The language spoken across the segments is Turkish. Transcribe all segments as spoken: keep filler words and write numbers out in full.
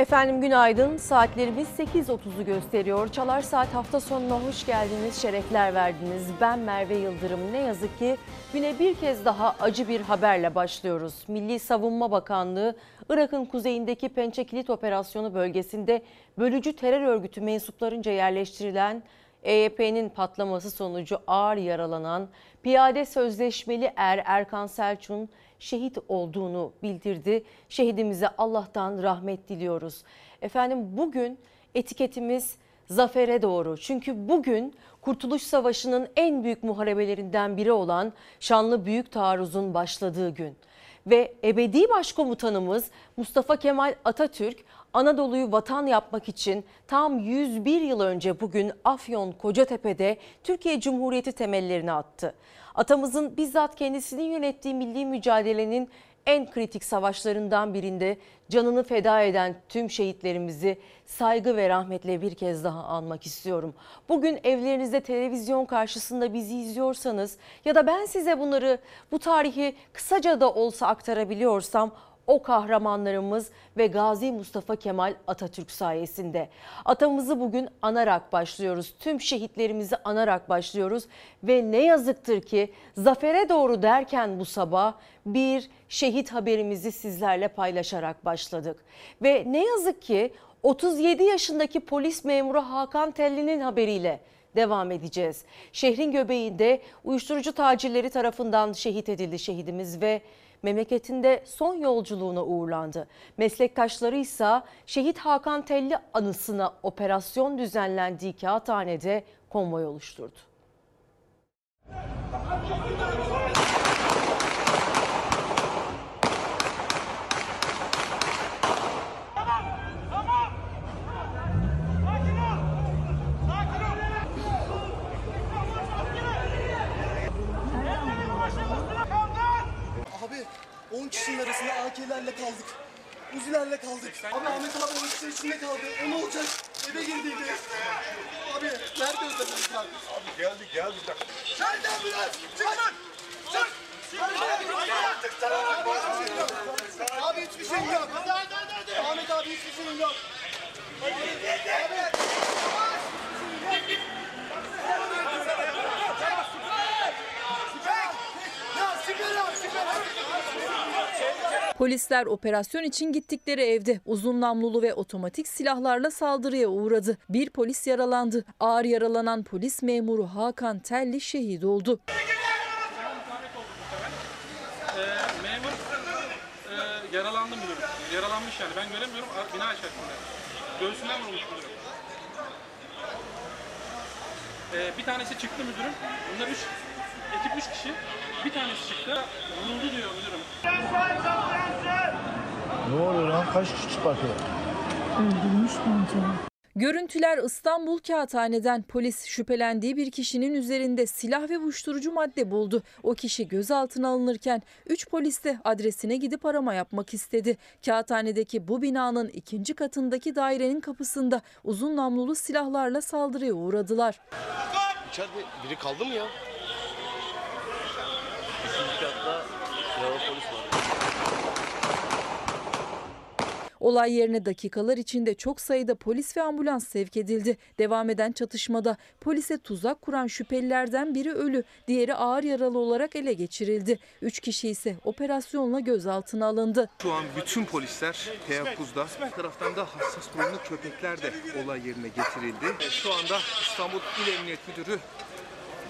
Efendim günaydın. Saatlerimiz sekiz otuzu gösteriyor. Çalar Saat Hafta Sonu'na hoş geldiniz, şerefler verdiniz. Ben Merve Yıldırım. Ne yazık ki güne bir kez daha acı bir haberle başlıyoruz. Milli Savunma Bakanlığı, Irak'ın kuzeyindeki Pençe Kilit Operasyonu bölgesinde bölücü terör örgütü mensuplarınca yerleştirilen E Y P'nin patlaması sonucu ağır yaralanan piyade sözleşmeli er Erkan Selçuk'un şehit olduğunu bildirdi. Şehidimize Allah'tan rahmet diliyoruz. Efendim bugün etiketimiz zafere doğru. Çünkü bugün Kurtuluş Savaşı'nın en büyük muharebelerinden biri olan Şanlı Büyük Taarruz'un başladığı gün. Ve ebedi başkomutanımız Mustafa Kemal Atatürk Anadolu'yu vatan yapmak için tam yüz bir yıl önce bugün Afyon Kocatepe'de Türkiye Cumhuriyeti temellerini attı. Atamızın bizzat kendisinin yönettiği milli mücadelenin en kritik savaşlarından birinde canını feda eden tüm şehitlerimizi saygı ve rahmetle bir kez daha anmak istiyorum. Bugün evlerinizde televizyon karşısında bizi izliyorsanız ya da ben size bunları, bu tarihi kısaca da olsa aktarabiliyorsam, o kahramanlarımız ve Gazi Mustafa Kemal Atatürk sayesinde. Atamızı bugün anarak başlıyoruz. Tüm şehitlerimizi anarak başlıyoruz. Ve ne yazıktır ki zafere doğru derken bu sabah bir şehit haberimizi sizlerle paylaşarak başladık. Ve ne yazık ki otuz yedi yaşındaki polis memuru Hakan Telli'nin haberiyle devam edeceğiz. Şehrin göbeğinde uyuşturucu tacirleri tarafından şehit edildi şehidimiz ve memleketinde son yolculuğuna uğurlandı. Meslektaşları ise şehit Hakan Telli anısına operasyon düzenlendiği Kağıthane'de konvoy oluşturdu. on kişinin arasında A K'lerle kaldık. Uzilerle kaldık. Ama Ahmet abi on kişinin içinde kaldı. O ne olacak? Eve girdiydi. Abi nerede ödediniz abi? Abi geldi geldi. Nerede ambulans? Çık lan! Çık! Abi hiçbir şey yok. Ahmet abi hiçbir şey yok. Polisler operasyon için gittikleri evde uzun namlulu ve otomatik silahlarla saldırıya uğradı. Bir polis yaralandı. Ağır yaralanan polis memuru Hakan Telli şehit oldu. Ee, memur e, yaralandı biliyorum. Yaralanmış yani. Ben göremiyorum. Bina içerisinde. Göğsünden vurulmuş müdürüm. Ee, bir tanesi çıktı müdürüm. Bunlar üç, ekip üç kişi. Bir tanesi çıktı. Vuruldu diyor müdürüm. Ne oluyor lan? Kaç kişi çıkartıyor? Öldürmüş bence. Görüntüler İstanbul Kağıthane'den. Polis şüphelendiği bir kişinin üzerinde silah ve uyuşturucu madde buldu. O kişi gözaltına alınırken üç polis de adresine gidip arama yapmak istedi. Kağıthane'deki bu binanın ikinci katındaki dairenin kapısında uzun namlulu silahlarla saldırıya uğradılar. İçeride biri kaldı mı ya? İkinci katta silahlı polis var. Olay yerine dakikalar içinde çok sayıda polis ve ambulans sevk edildi. Devam eden çatışmada polise tuzak kuran şüphelilerden biri ölü, diğeri ağır yaralı olarak ele geçirildi. Üç kişi ise operasyonla gözaltına alındı. Şu an bütün polisler teyakkuzda. Bir taraftan da hassas durumlu köpekler de olay yerine getirildi. Şu anda İstanbul İl Emniyet Müdürü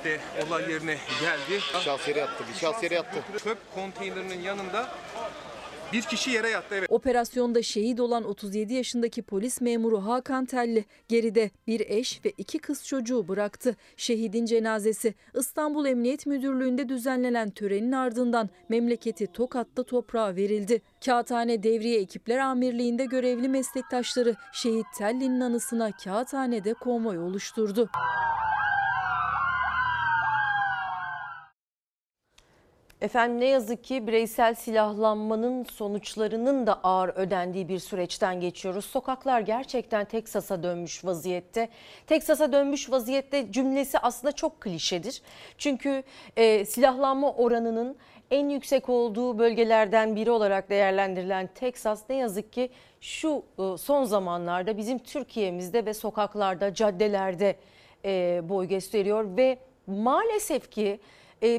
de olay yerine geldi. Şahsiyeri yattı, bir şahsiyeri yattı. Çöp konteynerinin yanında bir kişi yere yattı. Evet. Operasyonda şehit olan otuz yedi yaşındaki polis memuru Hakan Telli geride bir eş ve iki kız çocuğu bıraktı. Şehidin cenazesi İstanbul Emniyet Müdürlüğü'nde düzenlenen törenin ardından memleketi Tokat'ta toprağa verildi. Kağıthane Devriye Ekipler Amirliği'nde görevli meslektaşları şehit Telli'nin anısına Kağıthane'de konvoy oluşturdu. Efendim ne yazık ki bireysel silahlanmanın sonuçlarının da ağır ödendiği bir süreçten geçiyoruz. Sokaklar gerçekten Teksas'a dönmüş vaziyette. Teksas'a dönmüş vaziyette cümlesi aslında çok klişedir. Çünkü e, silahlanma oranının en yüksek olduğu bölgelerden biri olarak değerlendirilen Teksas ne yazık ki şu son zamanlarda bizim Türkiye'mizde ve sokaklarda, caddelerde boy gösteriyor ve maalesef ki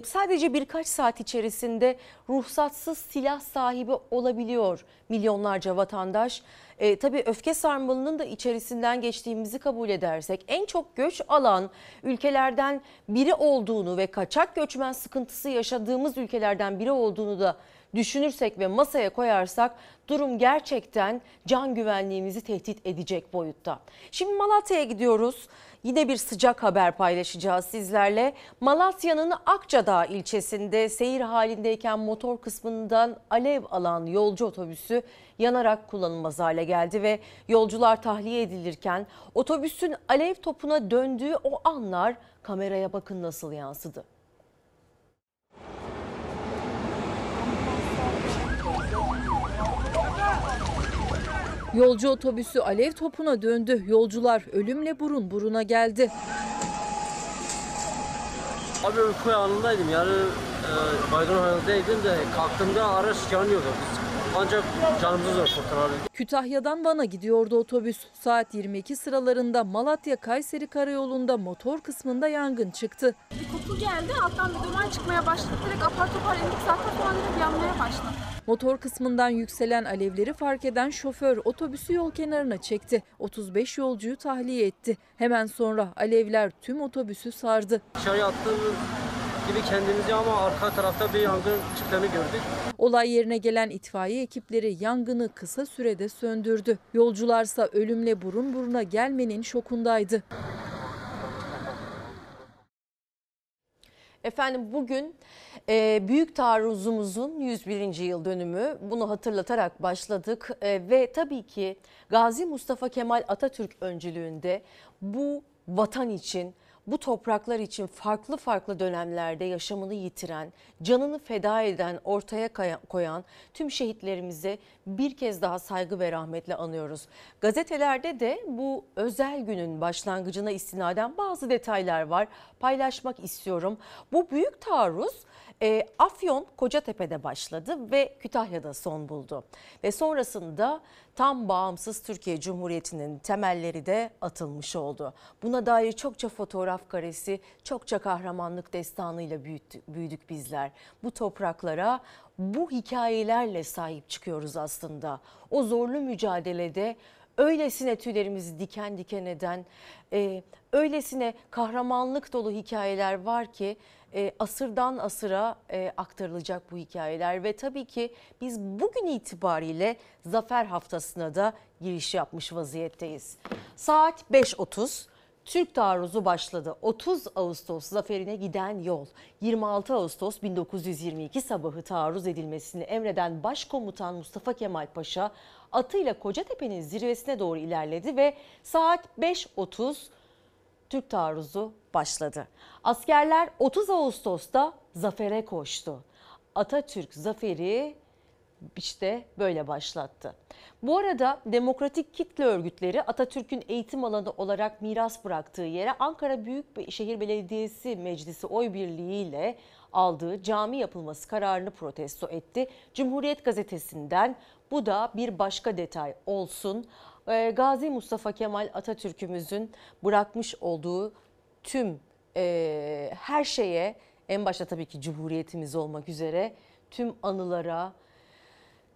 sadece birkaç saat içerisinde ruhsatsız silah sahibi olabiliyor milyonlarca vatandaş. E, tabii öfke sarmalının da içerisinden geçtiğimizi kabul edersek en çok göç alan ülkelerden biri olduğunu ve kaçak göçmen sıkıntısı yaşadığımız ülkelerden biri olduğunu da düşünürsek ve masaya koyarsak durum gerçekten can güvenliğimizi tehdit edecek boyutta. Şimdi Malatya'ya gidiyoruz. Yine bir sıcak haber paylaşacağız sizlerle. Malatya'nın Akçadağ ilçesinde seyir halindeyken motor kısmından alev alan yolcu otobüsü yanarak kullanılmaz hale geldi ve yolcular tahliye edilirken otobüsün alev topuna döndüğü o anlar kameraya bakın nasıl yansıdı. Yolcu otobüsü alev topuna döndü. Yolcular ölümle burun buruna geldi. Abi uyku anındaydım. Yani e, baygınlıktaydım de kalktığımda araç yanıyordu. Ancak canımızı zor kurtardık. Kütahya'dan Van'a gidiyordu otobüs. Saat yirmi iki sıralarında Malatya-Kayseri Karayolu'nda motor kısmında yangın çıktı. Bir koku geldi. Alttan bir duman çıkmaya başladı. Direkt apar topar indik zaten sonra direkt yanmaya başladı. Motor kısmından yükselen alevleri fark eden şoför otobüsü yol kenarına çekti. otuz beş yolcuyu tahliye etti. Hemen sonra alevler tüm otobüsü sardı. Dışarı attığımız gibi kendimizi ama arka tarafta bir yangın çıktığını gördük. Olay yerine gelen itfaiye ekipleri yangını kısa sürede söndürdü. Yolcularsa ölümle burun buruna gelmenin şokundaydı. Efendim bugün e, Büyük Taarruzumuzun yüz birinci yıl dönümü, bunu hatırlatarak başladık e, ve tabii ki Gazi Mustafa Kemal Atatürk öncülüğünde bu vatan için, bu topraklar için farklı farklı dönemlerde yaşamını yitiren, canını feda eden, ortaya koyan tüm şehitlerimize bir kez daha saygı ve rahmetle anıyoruz. Gazetelerde de bu özel günün başlangıcına istinaden bazı detaylar var. Paylaşmak istiyorum. Bu büyük taarruz e, Afyon Kocatepe'de başladı ve Kütahya'da son buldu. Ve sonrasında tam bağımsız Türkiye Cumhuriyeti'nin temelleri de atılmış oldu. Buna dair çokça fotoğraf karesi, çokça kahramanlık destanıyla büyüdük bizler. Bu topraklara, bu hikayelerle sahip çıkıyoruz aslında. O zorlu mücadelede öylesine tüylerimizi diken diken eden, e, öylesine kahramanlık dolu hikayeler var ki e, asırdan asıra e, aktarılacak bu hikayeler. Ve tabii ki biz bugün itibariyle Zafer Haftası'na da giriş yapmış vaziyetteyiz. Saat beş otuz. Türk taarruzu başladı. otuz Ağustos zaferine giden yol. yirmi altı Ağustos bin dokuz yüz yirmi iki sabahı taarruz edilmesini emreden Başkomutan Mustafa Kemal Paşa atıyla Kocatepe'nin zirvesine doğru ilerledi ve saat beş otuz Türk taarruzu başladı. Askerler otuz Ağustos'ta zafere koştu. Atatürk zaferi İşte böyle başlattı. Bu arada demokratik kitle örgütleri Atatürk'ün eğitim alanı olarak miras bıraktığı yere Ankara Büyükşehir Belediyesi Meclisi oy birliğiyle aldığı cami yapılması kararını protesto etti. Cumhuriyet Gazetesi'nden bu da bir başka detay olsun. Gazi Mustafa Kemal Atatürk'ümüzün bırakmış olduğu tüm e, her şeye, en başta tabii ki Cumhuriyetimiz olmak üzere tüm anılara,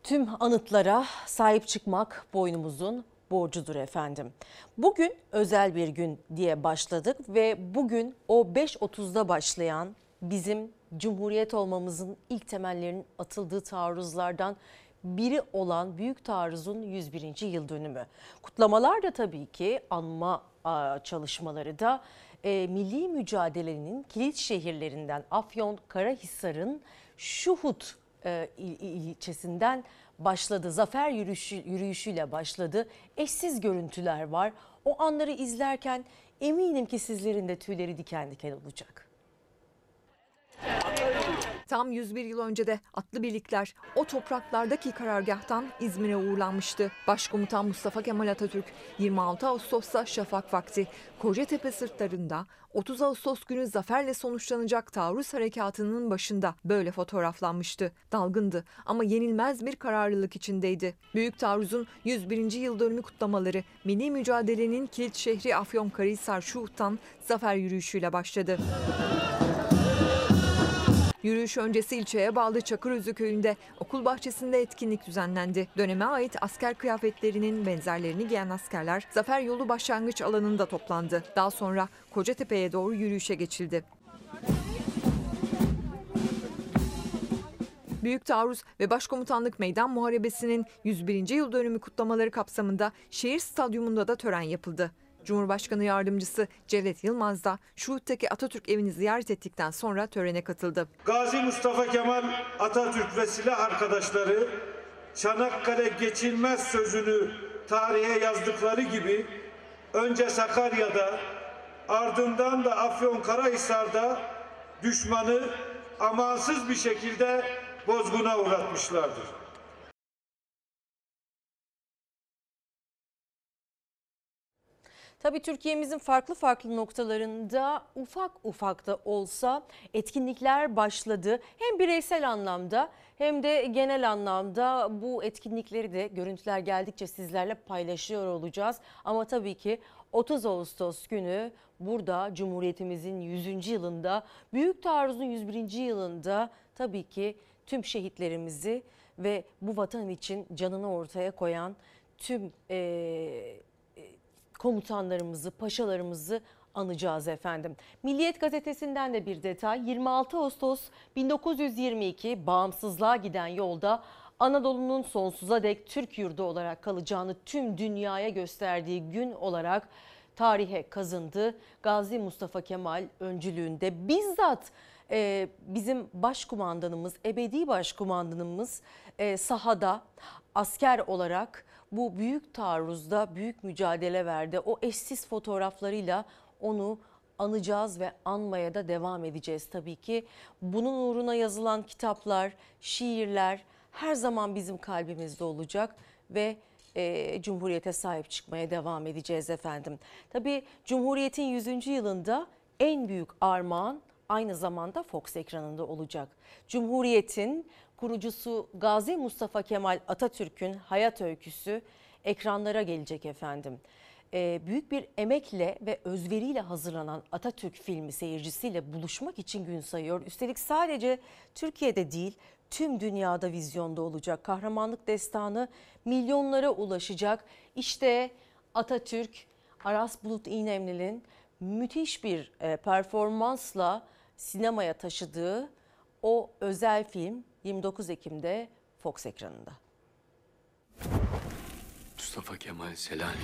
tüm anıtlara sahip çıkmak boynumuzun borcudur efendim. Bugün özel bir gün diye başladık ve bugün o beş otuzda başlayan bizim Cumhuriyet olmamızın ilk temellerinin atıldığı taarruzlardan biri olan Büyük Taarruz'un yüz birinci yıl dönümü. Kutlamalar da tabii ki, anma çalışmaları da e, milli mücadelenin kilit şehirlerinden Afyon Karahisar'ın Şuhut ilçesinden başladı. Zafer yürüyüşü, yürüyüşüyle başladı. Eşsiz görüntüler var. O anları izlerken eminim ki sizlerin de tüyleri diken diken olacak. Tam yüz bir yıl önce de atlı birlikler o topraklardaki karargâhtan İzmir'e uğurlanmıştı. Başkomutan Mustafa Kemal Atatürk yirmi altı Ağustos'ta şafak vakti Kocatepe sırtlarında otuz Ağustos günü zaferle sonuçlanacak taarruz harekatının başında böyle fotoğraflanmıştı. Dalgındı ama yenilmez bir kararlılık içindeydi. Büyük taarruzun yüz birinci yıl dönümü kutlamaları milli mücadelenin kilit şehri Afyon Karahisar Şuhut'tan zafer yürüyüşüyle başladı. Yürüyüş öncesi ilçeye bağlı Çakırözü köyünde okul bahçesinde etkinlik düzenlendi. Döneme ait asker kıyafetlerinin benzerlerini giyen askerler zafer yolu başlangıç alanında toplandı. Daha sonra Kocatepe'ye doğru yürüyüşe geçildi. Büyük Taarruz ve Başkomutanlık Meydan Muharebesi'nin yüz birinci yıl dönümü kutlamaları kapsamında şehir stadyumunda da tören yapıldı. Cumhurbaşkanı Yardımcısı Cevdet Yılmaz da Şuhut'taki Atatürk evini ziyaret ettikten sonra törene katıldı. Gazi Mustafa Kemal Atatürk ve silah arkadaşları Çanakkale geçilmez sözünü tarihe yazdıkları gibi önce Sakarya'da ardından da Afyonkarahisar'da düşmanı amansız bir şekilde bozguna uğratmışlardır. Tabii Türkiye'mizin farklı farklı noktalarında ufak ufak da olsa etkinlikler başladı. Hem bireysel anlamda hem de genel anlamda bu etkinlikleri de görüntüler geldikçe sizlerle paylaşıyor olacağız. Ama tabii ki otuz Ağustos günü burada Cumhuriyetimizin yüzüncü yılında, Büyük Taarruz'un yüz birinci yılında tabii ki tüm şehitlerimizi ve bu vatan için canını ortaya koyan tüm ee, komutanlarımızı, paşalarımızı anacağız efendim. Milliyet gazetesinden de bir detay. yirmi altı Ağustos bin dokuz yüz yirmi iki bağımsızlığa giden yolda Anadolu'nun sonsuza dek Türk yurdu olarak kalacağını tüm dünyaya gösterdiği gün olarak tarihe kazındı. Gazi Mustafa Kemal öncülüğünde bizzat e, bizim başkumandanımız, ebedi başkumandanımız e, sahada asker olarak bu büyük taarruzda büyük mücadele verdi. O eşsiz fotoğraflarıyla onu anacağız ve anmaya da devam edeceğiz tabii ki. Bunun uğruna yazılan kitaplar, şiirler her zaman bizim kalbimizde olacak ve e, Cumhuriyete sahip çıkmaya devam edeceğiz efendim. Tabii Cumhuriyet'in yüzüncü yılında en büyük armağan aynı zamanda Fox ekranında olacak. Cumhuriyet'in kurucusu Gazi Mustafa Kemal Atatürk'ün hayat öyküsü ekranlara gelecek efendim. Ee, büyük bir emekle ve özveriyle hazırlanan Atatürk filmi seyircisiyle buluşmak için gün sayıyor. Üstelik sadece Türkiye'de değil tüm dünyada vizyonda olacak. Kahramanlık destanı milyonlara ulaşacak. İşte Atatürk, Aras Bulut İynemli'nin müthiş bir performansla sinemaya taşıdığı o özel film yirmi dokuz Ekim'de Fox ekranında. Mustafa Kemal Selanik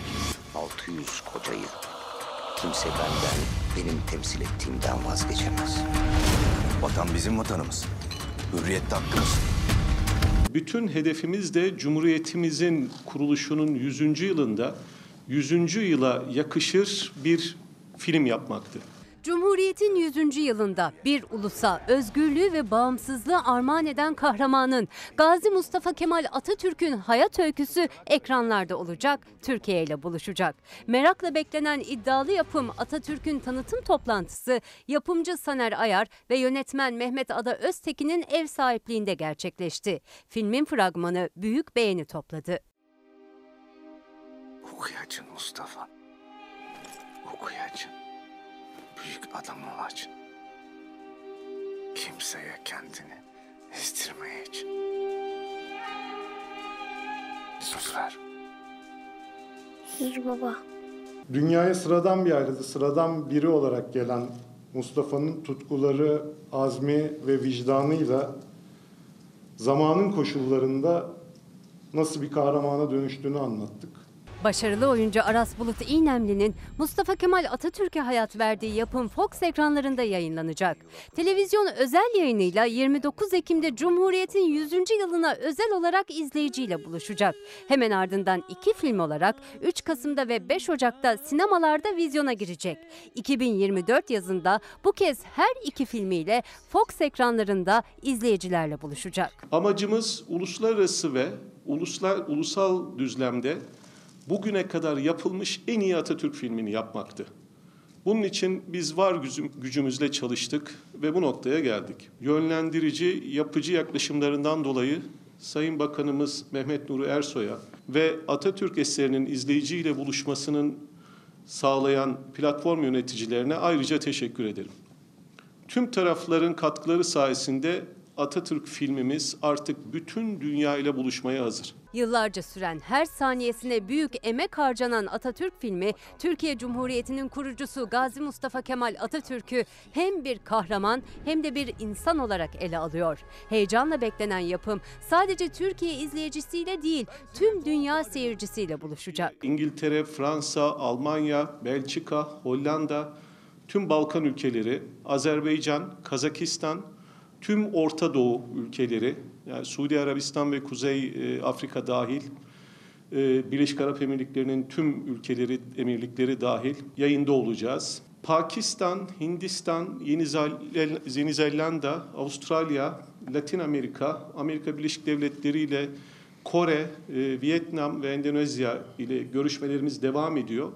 altı yüz kocayı kimse benden, benim temsil ettiğimden vazgeçemez. Vatan bizim vatanımız. Hürriyette hakkımız. Bütün hedefimiz de Cumhuriyetimizin kuruluşunun yüzüncü yılında yüzüncü yıla yakışır bir film yapmaktı. Cumhuriyetin yüzüncü yılında bir ulusa özgürlüğü ve bağımsızlığı armağan eden kahramanın Gazi Mustafa Kemal Atatürk'ün hayat öyküsü ekranlarda olacak, Türkiye ile buluşacak. Merakla beklenen iddialı yapım Atatürk'ün tanıtım toplantısı yapımcı Saner Ayar ve yönetmen Mehmet Ada Öztekin'in ev sahipliğinde gerçekleşti. Filmin fragmanı büyük beğeni topladı. Okuyacın Mustafa, okuyacın. Büyük adam olacak. Kimseye kendini ezdirmeyecek. Söz ver. Söz baba. Dünyaya sıradan bir ayrıdı, sıradan biri olarak gelen Mustafa'nın tutkuları, azmi ve vicdanıyla zamanın koşullarında nasıl bir kahramana dönüştüğünü anlattık. Başarılı oyuncu Aras Bulut İynemli'nin Mustafa Kemal Atatürk'e hayat verdiği yapım Fox ekranlarında yayınlanacak. Televizyon özel yayınıyla yirmi dokuz Ekim'de Cumhuriyet'in yüzüncü yılına özel olarak izleyiciyle buluşacak. Hemen ardından iki film olarak üç Kasım'da ve beş Ocak'ta sinemalarda vizyona girecek. iki bin yirmi dört yazında bu kez her iki filmiyle Fox ekranlarında izleyicilerle buluşacak. Amacımız uluslararası ve uluslar, ulusal düzlemde bugüne kadar yapılmış en iyi Atatürk filmini yapmaktı. Bunun için biz var gücümüzle çalıştık ve bu noktaya geldik. Yönlendirici, yapıcı yaklaşımlarından dolayı Sayın Bakanımız Mehmet Nuri Ersoy'a ve Atatürk eserinin izleyiciyle buluşmasının sağlayan platform yöneticilerine ayrıca teşekkür ederim. Tüm tarafların katkıları sayesinde Atatürk filmimiz artık bütün dünya ile buluşmaya hazır. Yıllarca süren, her saniyesine büyük emek harcanan Atatürk filmi, Türkiye Cumhuriyeti'nin kurucusu Gazi Mustafa Kemal Atatürk'ü hem bir kahraman hem de bir insan olarak ele alıyor. Heyecanla beklenen yapım sadece Türkiye izleyicisiyle değil, tüm dünya seyircisiyle buluşacak. İngiltere, Fransa, Almanya, Belçika, Hollanda, tüm Balkan ülkeleri, Azerbaycan, Kazakistan, tüm Orta Doğu ülkeleri, yani Suudi Arabistan ve Kuzey Afrika dahil, Birleşik Arap Emirlikleri'nin tüm ülkeleri, emirlikleri dahil yayında olacağız. Pakistan, Hindistan, Yeni Zelanda, Avustralya, Latin Amerika, Amerika Birleşik Devletleri ile Kore, Vietnam ve Endonezya ile görüşmelerimiz devam ediyor.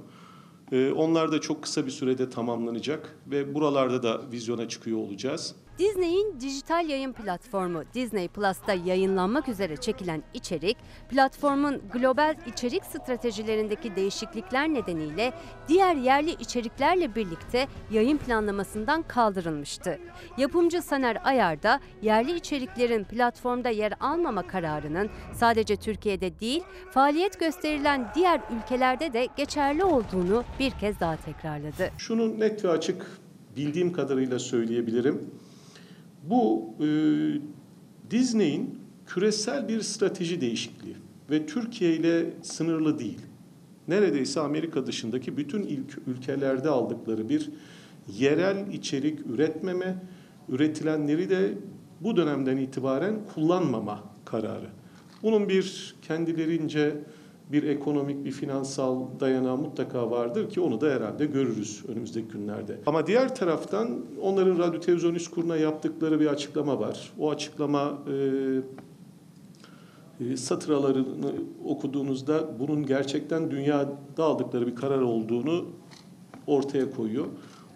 Onlar da çok kısa bir sürede tamamlanacak ve buralarda da vizyona çıkıyor olacağız. Disney'in dijital yayın platformu Disney Plus'ta yayınlanmak üzere çekilen içerik, platformun global içerik stratejilerindeki değişiklikler nedeniyle diğer yerli içeriklerle birlikte yayın planlamasından kaldırılmıştı. Yapımcı Saner Ayar da yerli içeriklerin platformda yer almama kararının sadece Türkiye'de değil, faaliyet gösterilen diğer ülkelerde de geçerli olduğunu bir kez daha tekrarladı. Şunu net ve açık bildiğim kadarıyla söyleyebilirim. Bu e, Disney'in küresel bir strateji değişikliği ve Türkiye ile sınırlı değil. Neredeyse Amerika dışındaki bütün ilk ülkelerde aldıkları bir yerel içerik üretmeme, üretilenleri de bu dönemden itibaren kullanmama kararı. Bunun bir kendilerince bir ekonomik, bir finansal dayanağı mutlaka vardır ki onu da herhalde görürüz önümüzdeki günlerde. Ama diğer taraftan onların Radyo Televizyon Üst Kurulu'na yaptıkları bir açıklama var. O açıklama e, satıralarını okuduğunuzda bunun gerçekten dünyada aldıkları bir karar olduğunu ortaya koyuyor.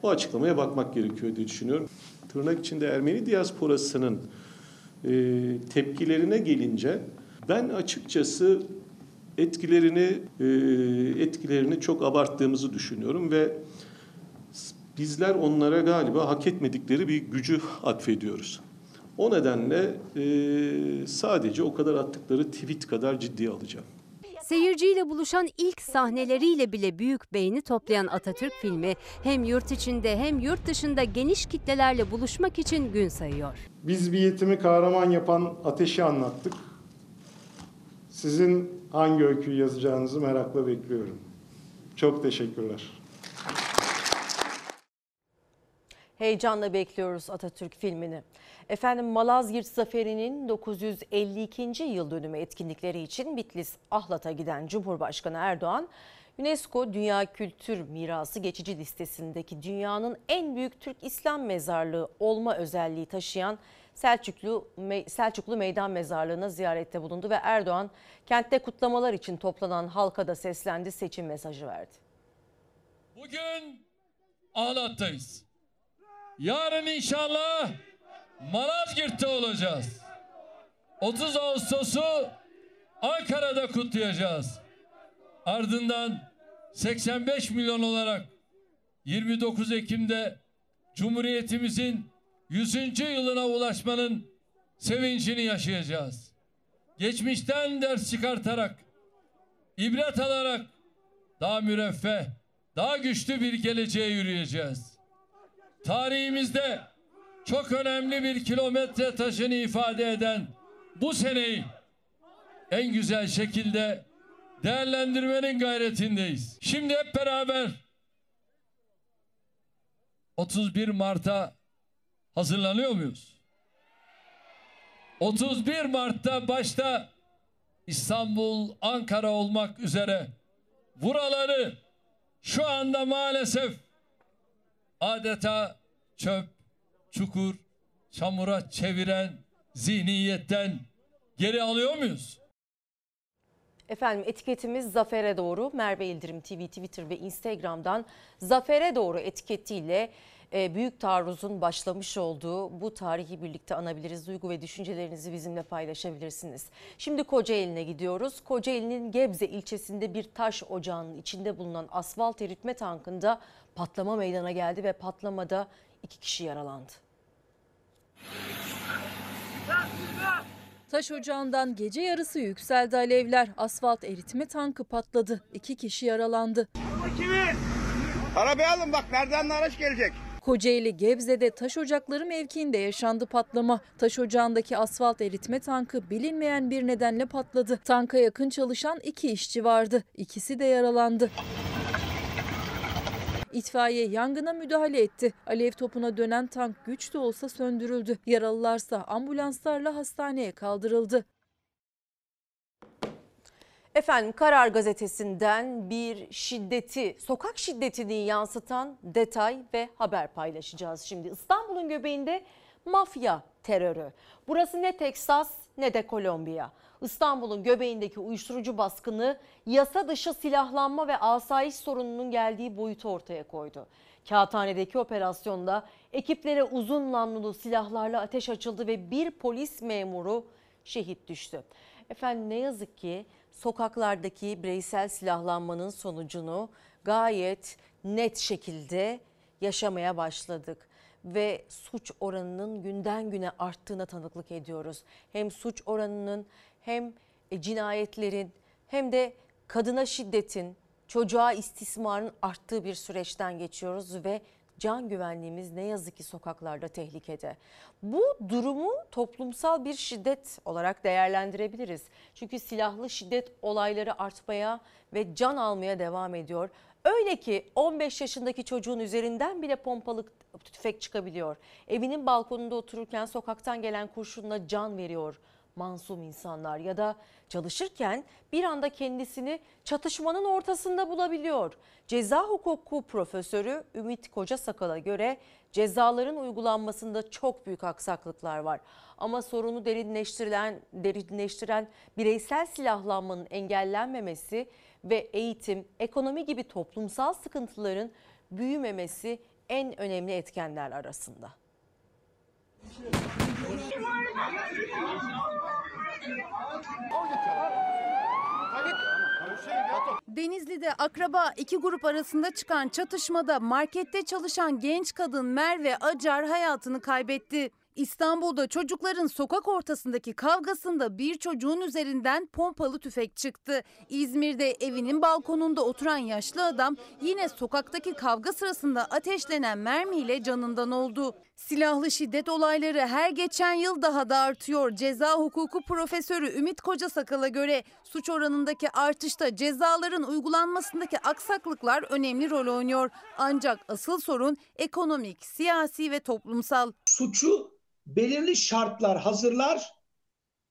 O açıklamaya bakmak gerekiyor diye düşünüyorum. Tırnak içinde Ermeni diasporasının e, tepkilerine gelince ben açıkçası etkilerini etkilerini çok abarttığımızı düşünüyorum ve bizler onlara galiba hak etmedikleri bir gücü atfediyoruz. O nedenle sadece o kadar attıkları tweet kadar ciddiye alacağım. Seyirciyle buluşan ilk sahneleriyle bile büyük beğeni toplayan Atatürk filmi hem yurt içinde hem yurt dışında geniş kitlelerle buluşmak için gün sayıyor. Biz bir yetimi kahraman yapan ateşi anlattık. Sizin hangi öyküyü yazacağınızı merakla bekliyorum. Çok teşekkürler. Heyecanla bekliyoruz Atatürk filmini. Efendim Malazgirt Zaferi'nin dokuz yüz elli ikinci yıl dönümü etkinlikleri için Bitlis Ahlat'a giden Cumhurbaşkanı Erdoğan, UNESCO Dünya Kültür Mirası geçici listesindeki dünyanın en büyük Türk İslam mezarlığı olma özelliği taşıyan Selçuklu, Selçuklu Meydan Mezarlığı'na ziyarette bulundu ve Erdoğan kentte kutlamalar için toplanan halka da seslendi, seçim mesajı verdi. Bugün Ahlat'tayız. Yarın inşallah Malazgirt'te olacağız. otuz Ağustos'u Ankara'da kutlayacağız. Ardından seksen beş milyon olarak yirmi dokuz Ekim'de Cumhuriyetimizin yüzüncü yılına ulaşmanın sevincini yaşayacağız. Geçmişten ders çıkartarak, ibret alarak daha müreffeh, daha güçlü bir geleceğe yürüyeceğiz. Tarihimizde çok önemli bir kilometre taşını ifade eden bu seneyi en güzel şekilde değerlendirmenin gayretindeyiz. Şimdi hep beraber otuz bir Mart'a hazırlanıyor muyuz? otuz bir Mart'ta başta İstanbul, Ankara olmak üzere buraları şu anda maalesef adeta çöp, çukur, çamura çeviren zihniyetten geri alıyor muyuz? Efendim etiketimiz Zafer'e doğru. Merve Yıldırım T V, Twitter ve Instagram'dan Zafer'e doğru etiketiyle Büyük Taarruz'un başlamış olduğu bu tarihi birlikte anabiliriz. Duygu ve düşüncelerinizi bizimle paylaşabilirsiniz. Şimdi Kocaeli'ne gidiyoruz. Kocaeli'nin Gebze ilçesinde bir taş ocağının içinde bulunan asfalt eritme tankında patlama meydana geldi ve patlamada iki kişi yaralandı. Taş ocağından gece yarısı yükseldi alevler. Asfalt eritme tankı patladı. İki kişi yaralandı. Arabayı alın bak, nereden araç gelecek? Kocaeli Gebze'de taş ocakları mevkiinde yaşandı patlama. Taş ocağındaki asfalt eritme tankı bilinmeyen bir nedenle patladı. Tanka yakın çalışan iki işçi vardı. İkisi de yaralandı. İtfaiye yangına müdahale etti. Alev topuna dönen tank güç de olsa söndürüldü. Yaralılarsa ambulanslarla hastaneye kaldırıldı. Efendim Karar Gazetesi'nden bir şiddeti, sokak şiddetini yansıtan detay ve haber paylaşacağız şimdi. İstanbul'un göbeğinde mafya terörü. Burası ne Teksas ne de Kolombiya. İstanbul'un göbeğindeki uyuşturucu baskını yasa dışı silahlanma ve asayiş sorununun geldiği boyutu ortaya koydu. Kağıthane'deki operasyonda ekiplere uzun namlulu silahlarla ateş açıldı ve bir polis memuru şehit düştü. Efendim ne yazık ki sokaklardaki bireysel silahlanmanın sonucunu gayet net şekilde yaşamaya başladık. Ve suç oranının günden güne arttığına tanıklık ediyoruz. Hem suç oranının hem cinayetlerin hem de kadına şiddetin, çocuğa istismarın arttığı bir süreçten geçiyoruz ve can güvenliğimiz ne yazık ki sokaklarda tehlikede. Bu durumu toplumsal bir şiddet olarak değerlendirebiliriz. Çünkü silahlı şiddet olayları artmaya ve can almaya devam ediyor. Öyle ki on beş yaşındaki çocuğun üzerinden bile pompalı tüfek çıkabiliyor. Evinin balkonunda otururken sokaktan gelen kurşunla can veriyor masum insanlar ya da çalışırken bir anda kendisini çatışmanın ortasında bulabiliyor. Ceza hukuku profesörü Ümit Kocasakal'a göre cezaların uygulanmasında çok büyük aksaklıklar var. Ama sorunu derinleştiren, derinleştiren bireysel silahlanmanın engellenmemesi ve eğitim, ekonomi gibi toplumsal sıkıntıların büyümemesi en önemli etkenler arasında. Denizli'de akraba iki grup arasında çıkan çatışmada markette çalışan genç kadın Merve Acar hayatını kaybetti. İstanbul'da çocukların sokak ortasındaki kavgasında bir çocuğun üzerinden pompalı tüfek çıktı. İzmir'de evinin balkonunda oturan yaşlı adam yine sokaktaki kavga sırasında ateşlenen mermiyle canından oldu. Silahlı şiddet olayları her geçen yıl daha da artıyor. Ceza hukuku profesörü Ümit Kocasakal'a göre suç oranındaki artışta cezaların uygulanmasındaki aksaklıklar önemli rol oynuyor. Ancak asıl sorun ekonomik, siyasi ve toplumsal. Suçu belirli şartlar hazırlar,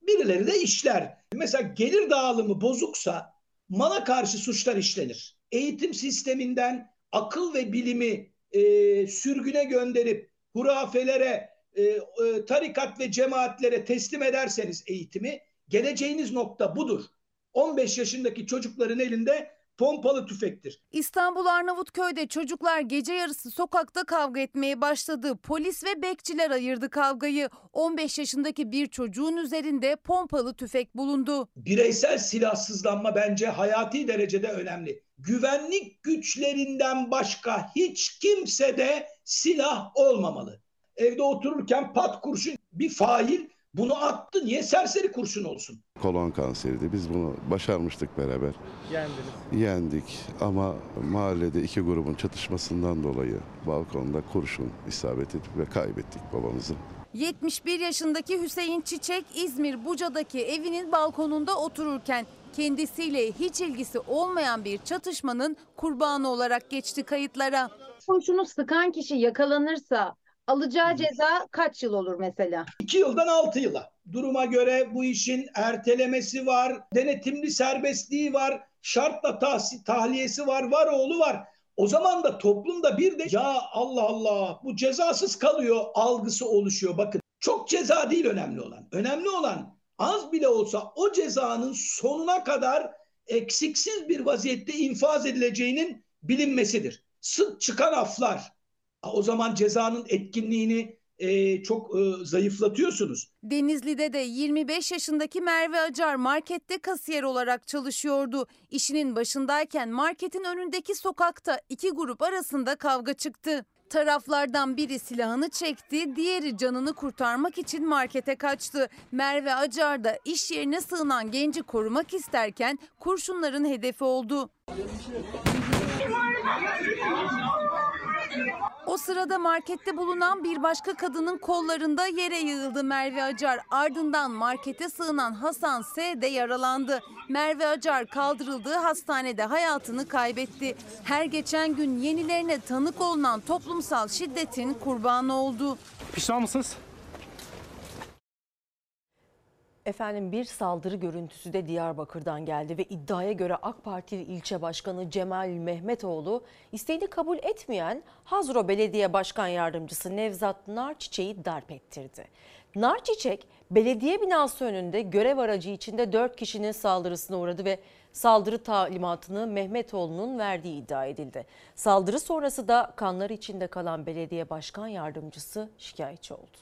birileri de işler. Mesela gelir dağılımı bozuksa mala karşı suçlar işlenir. Eğitim sisteminden akıl ve bilimi e, sürgüne gönderip hurafelere, e, e, tarikat ve cemaatlere teslim ederseniz eğitimi, geleceğiniz nokta budur. on beş yaşındaki çocukların elinde pompalı tüfektir. İstanbul Arnavutköy'de çocuklar gece yarısı sokakta kavga etmeye başladı. Polis ve bekçiler ayırdı kavgayı. on beş yaşındaki bir çocuğun üzerinde pompalı tüfek bulundu. Bireysel silahsızlanma bence hayati derecede önemli. Güvenlik güçlerinden başka hiç kimse de silah olmamalı. Evde otururken pat kurşun bir fail bunu attı. Niye serseri kurşun olsun? Kolon kanseriydi. Biz bunu başarmıştık beraber. Yendiniz. Yendik ama mahallede iki grubun çatışmasından dolayı balkonda kurşun isabet ettik ve kaybettik babamızı. yetmiş bir yaşındaki Hüseyin Çiçek İzmir Buca'daki evinin balkonunda otururken kendisiyle hiç ilgisi olmayan bir çatışmanın kurbanı olarak geçti kayıtlara. Kurşunu sıkan kişi yakalanırsa alacağı ceza kaç yıl olur mesela? İki yıldan altı yıla. Duruma göre bu işin ertelemesi var, denetimli serbestliği var, şartla tahsi, tahliyesi var, var oğlu var. O zaman da toplumda bir de ya Allah Allah bu cezasız kalıyor algısı oluşuyor. Bakın çok ceza değil önemli olan. Önemli olan az bile olsa o cezanın sonuna kadar eksiksiz bir vaziyette infaz edileceğinin bilinmesidir. Sık çıkan aflar. O zaman cezanın etkinliğini e, çok e, zayıflatıyorsunuz. Denizli'de de yirmi beş yaşındaki Merve Acar markette kasiyer olarak çalışıyordu. İşinin başındayken marketin önündeki sokakta iki grup arasında kavga çıktı. Taraflardan biri silahını çekti, diğeri canını kurtarmak için markete kaçtı. Merve Acar da iş yerine sığınan genci korumak isterken kurşunların hedefi oldu. O sırada markette bulunan bir başka kadının kollarında yere yığıldı Merve Acar. Ardından markete sığınan Hasan S. de yaralandı. Merve Acar kaldırıldığı hastanede hayatını kaybetti. Her geçen gün yenilerine tanık olunan toplumsal şiddetin kurbanı oldu. Pişman mısınız? Efendim bir saldırı görüntüsü de Diyarbakır'dan geldi ve iddiaya göre AK Partili ilçe başkanı Cemal Mehmetoğlu isteğini kabul etmeyen Hazro Belediye Başkan Yardımcısı Nevzat Narçiçek'i darp ettirdi. Narçiçek belediye binası önünde görev aracı içinde dört kişinin saldırısına uğradı ve saldırı talimatını Mehmetoğlu'nun verdiği iddia edildi. Saldırı sonrası da kanlar içinde kalan belediye başkan yardımcısı şikayetçi oldu.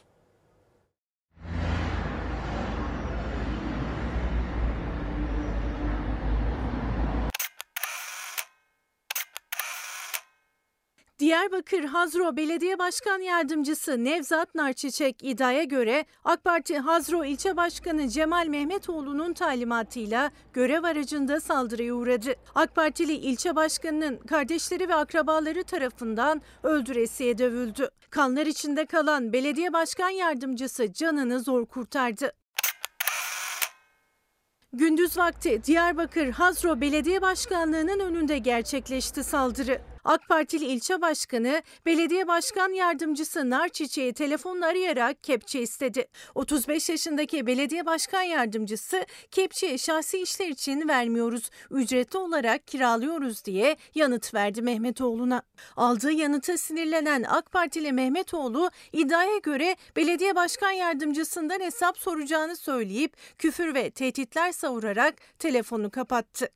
Diyarbakır Hazro Belediye Başkan Yardımcısı Nevzat Narçiçek iddiaya göre AK Parti Hazro İlçe Başkanı Cemal Mehmetoğlu'nun talimatıyla görev aracında saldırıya uğradı. AK Partili ilçe başkanının kardeşleri ve akrabaları tarafından öldüresiye dövüldü. Kanlar içinde kalan belediye başkan yardımcısı canını zor kurtardı. Gündüz vakti Diyarbakır Hazro Belediye Başkanlığı'nın önünde gerçekleşti saldırı. AK Partili ilçe başkanı, belediye başkan yardımcısı Narçiçek'i telefonla arayarak kepçe istedi. otuz beş yaşındaki belediye başkan yardımcısı, kepçeyi şahsi işler için vermiyoruz, ücretli olarak kiralıyoruz diye yanıt verdi Mehmetoğlu'na. Aldığı yanıta sinirlenen AK Partili Mehmetoğlu, iddiaya göre belediye başkan yardımcısından hesap soracağını söyleyip küfür ve tehditler savurarak telefonu kapattı.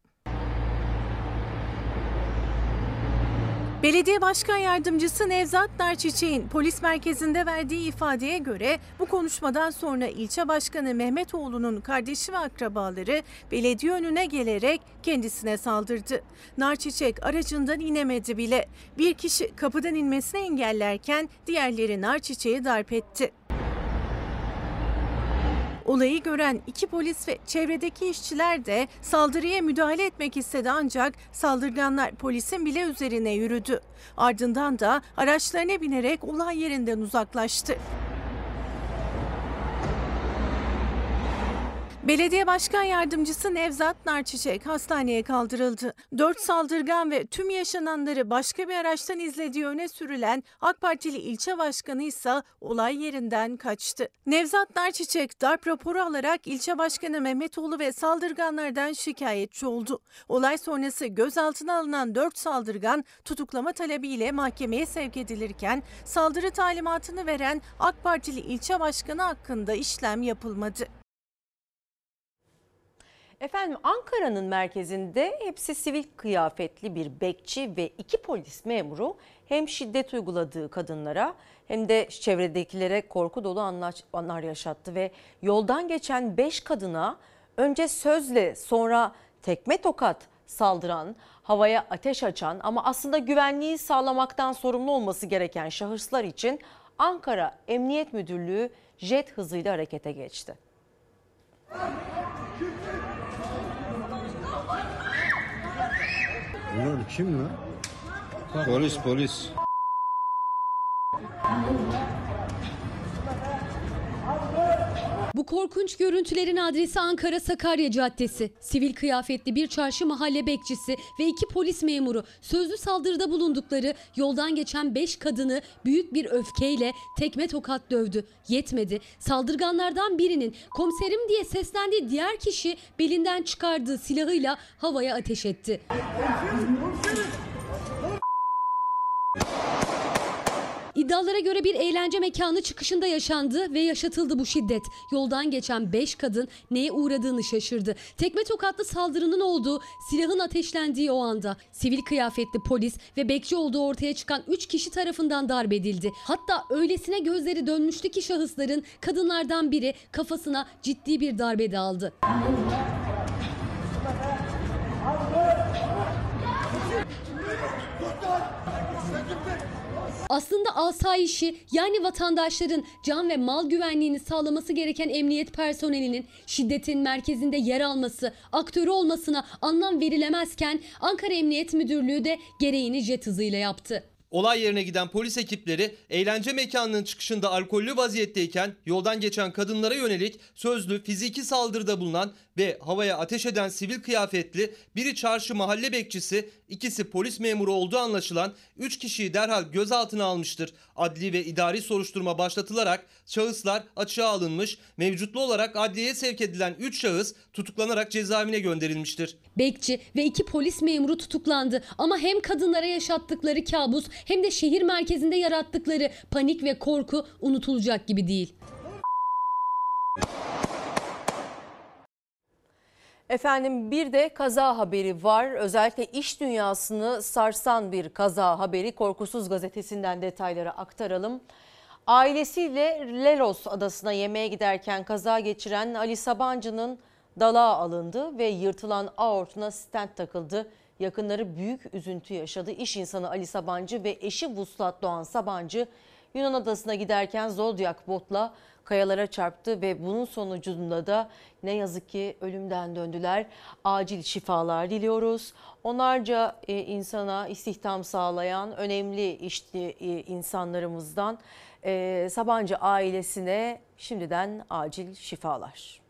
Belediye Başkan Yardımcısı Nevzat Narçiçek'in polis merkezinde verdiği ifadeye göre bu konuşmadan sonra ilçe başkanı Mehmetoğlu'nun kardeşi ve akrabaları belediye önüne gelerek kendisine saldırdı. Narçiçek aracından inemedi bile. Bir kişi kapıdan inmesini engellerken diğerleri Narçiçek'i darp etti. Olayı gören iki polis ve çevredeki işçiler de saldırıya müdahale etmek istedi ancak saldırganlar polisin bile üzerine yürüdü. Ardından da araçlarına binerek olay yerinden uzaklaştı. Belediye Başkan Yardımcısı Nevzat Narçiçek hastaneye kaldırıldı. Dört saldırgan ve tüm yaşananları başka bir araçtan izlediği öne sürülen AK Partili ilçe başkanı ise olay yerinden kaçtı. Nevzat Narçiçek darp raporu alarak ilçe başkanı Mehmetoğlu ve saldırganlardan şikayetçi oldu. Olay sonrası gözaltına alınan dört saldırgan tutuklama talebiyle mahkemeye sevk edilirken saldırı talimatını veren AK Partili ilçe başkanı hakkında işlem yapılmadı. Efendim Ankara'nın merkezinde hepsi sivil kıyafetli bir bekçi ve iki polis memuru hem şiddet uyguladığı kadınlara hem de çevredekilere korku dolu anlar yaşattı ve yoldan geçen beş kadına önce sözle sonra tekme tokat saldıran, havaya ateş açan ama aslında güvenliği sağlamaktan sorumlu olması gereken şahıslar için Ankara Emniyet Müdürlüğü jet hızıyla harekete geçti. Bunlar kim lan? Polis polis. Bu korkunç görüntülerin adresi Ankara Sakarya Caddesi. Sivil kıyafetli bir çarşı mahalle bekçisi ve iki polis memuru sözlü saldırıda bulundukları yoldan geçen beş kadını büyük bir öfkeyle tekme tokat dövdü. Yetmedi. Saldırganlardan birinin komiserim diye seslendiği diğer kişi belinden çıkardığı silahıyla havaya ateş etti. İddialara göre bir eğlence mekanı çıkışında yaşandı ve yaşatıldı bu şiddet. Yoldan geçen beş kadın neye uğradığını şaşırdı. Tekme tokatlı saldırının olduğu, silahın ateşlendiği o anda sivil kıyafetli polis ve bekçi olduğu ortaya çıkan üç kişi tarafından darp edildi. Hatta öylesine gözleri dönmüştü ki şahısların kadınlardan biri kafasına ciddi bir darbe de aldı. Aslında asayişi, yani vatandaşların can ve mal güvenliğini sağlaması gereken emniyet personelinin şiddetin merkezinde yer alması, aktörü olmasına anlam verilemezken Ankara Emniyet Müdürlüğü de gereğini jet hızıyla yaptı. Olay yerine giden polis ekipleri eğlence mekanının çıkışında alkollü vaziyetteyken yoldan geçen kadınlara yönelik sözlü fiziki saldırıda bulunan ve havaya ateş eden sivil kıyafetli biri çarşı mahalle bekçisi, ikisi polis memuru olduğu anlaşılan üç kişiyi derhal gözaltına almıştır. Adli ve idari soruşturma başlatılarak şahıslar açığa alınmış, mevcutlu olarak adliyeye sevk edilen üç şahıs tutuklanarak cezaevine gönderilmiştir. Bekçi ve iki polis memuru tutuklandı ama hem kadınlara yaşattıkları kabus hem de şehir merkezinde yarattıkları panik ve korku unutulacak gibi değil. Efendim bir de kaza haberi var. Özellikle iş dünyasını sarsan bir kaza haberi. Korkusuz gazetesinden detayları aktaralım. Ailesiyle Leros adasına yemeğe giderken kaza geçiren Ali Sabancı'nın dalağı alındı ve yırtılan aortuna stent takıldı. Yakınları büyük üzüntü yaşadı. İş insanı Ali Sabancı ve eşi Vuslat Doğan Sabancı Yunan adasına giderken Zodyak botla kayalara çarptı ve bunun sonucunda da ne yazık ki ölümden döndüler. Acil şifalar diliyoruz. Onlarca insana istihdam sağlayan önemli işli insanlarımızdan Sabancı ailesine şimdiden acil şifalar.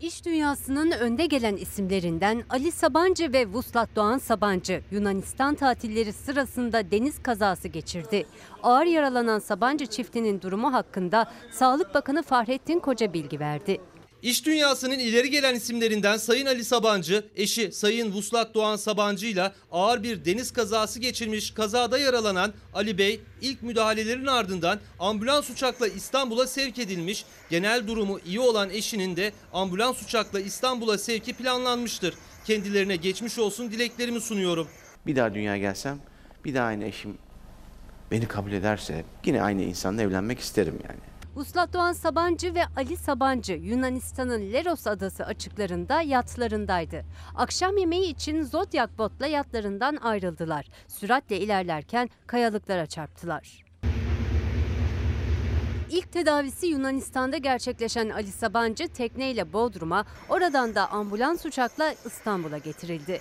İş dünyasının önde gelen isimlerinden Ali Sabancı ve Vuslat Doğan Sabancı Yunanistan tatilleri sırasında deniz kazası geçirdi. Ağır yaralanan Sabancı çiftinin durumu hakkında Sağlık Bakanı Fahrettin Koca bilgi verdi. İş dünyasının ileri gelen isimlerinden Sayın Ali Sabancı, eşi Sayın Vuslat Doğan Sabancı ile ağır bir deniz kazası geçirmiş. Kazada yaralanan Ali Bey ilk müdahalelerin ardından ambulans uçakla İstanbul'a sevk edilmiş. Genel durumu iyi olan eşinin de ambulans uçakla İstanbul'a sevki planlanmıştır. Kendilerine geçmiş olsun dileklerimi sunuyorum. Bir daha dünyaya gelsem, bir daha aynı eşim beni kabul ederse yine aynı insanla evlenmek isterim yani. Vuslat Doğan Sabancı ve Ali Sabancı Yunanistan'ın Leros adası açıklarında yatlarındaydı. Akşam yemeği için Zodyak botla yatlarından ayrıldılar. Süratle ilerlerken kayalıklara çarptılar. İlk tedavisi Yunanistan'da gerçekleşen Ali Sabancı tekneyle Bodrum'a, oradan da ambulans uçakla İstanbul'a getirildi.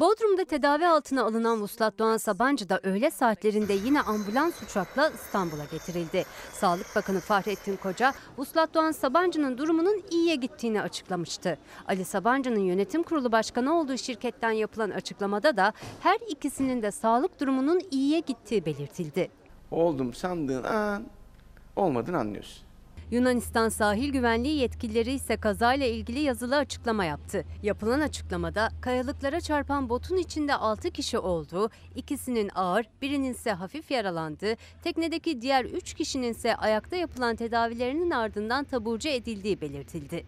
Bodrum'da tedavi altına alınan Vuslat Doğan Sabancı da öğle saatlerinde yine ambulans uçakla İstanbul'a getirildi. Sağlık Bakanı Fahrettin Koca, Vuslat Doğan Sabancı'nın durumunun iyiye gittiğini açıklamıştı. Ali Sabancı'nın yönetim kurulu başkanı olduğu şirketten yapılan açıklamada da her ikisinin de sağlık durumunun iyiye gittiği belirtildi. Oldum sandığın an olmadığını anlıyorsun. Yunanistan sahil güvenliği yetkilileri ise kazayla ilgili yazılı açıklama yaptı. Yapılan açıklamada kayalıklara çarpan botun içinde altı kişi olduğu, ikisinin ağır, birinin ise hafif yaralandığı, teknedeki diğer üç kişinin ise ayakta yapılan tedavilerinin ardından taburcu edildiği belirtildi.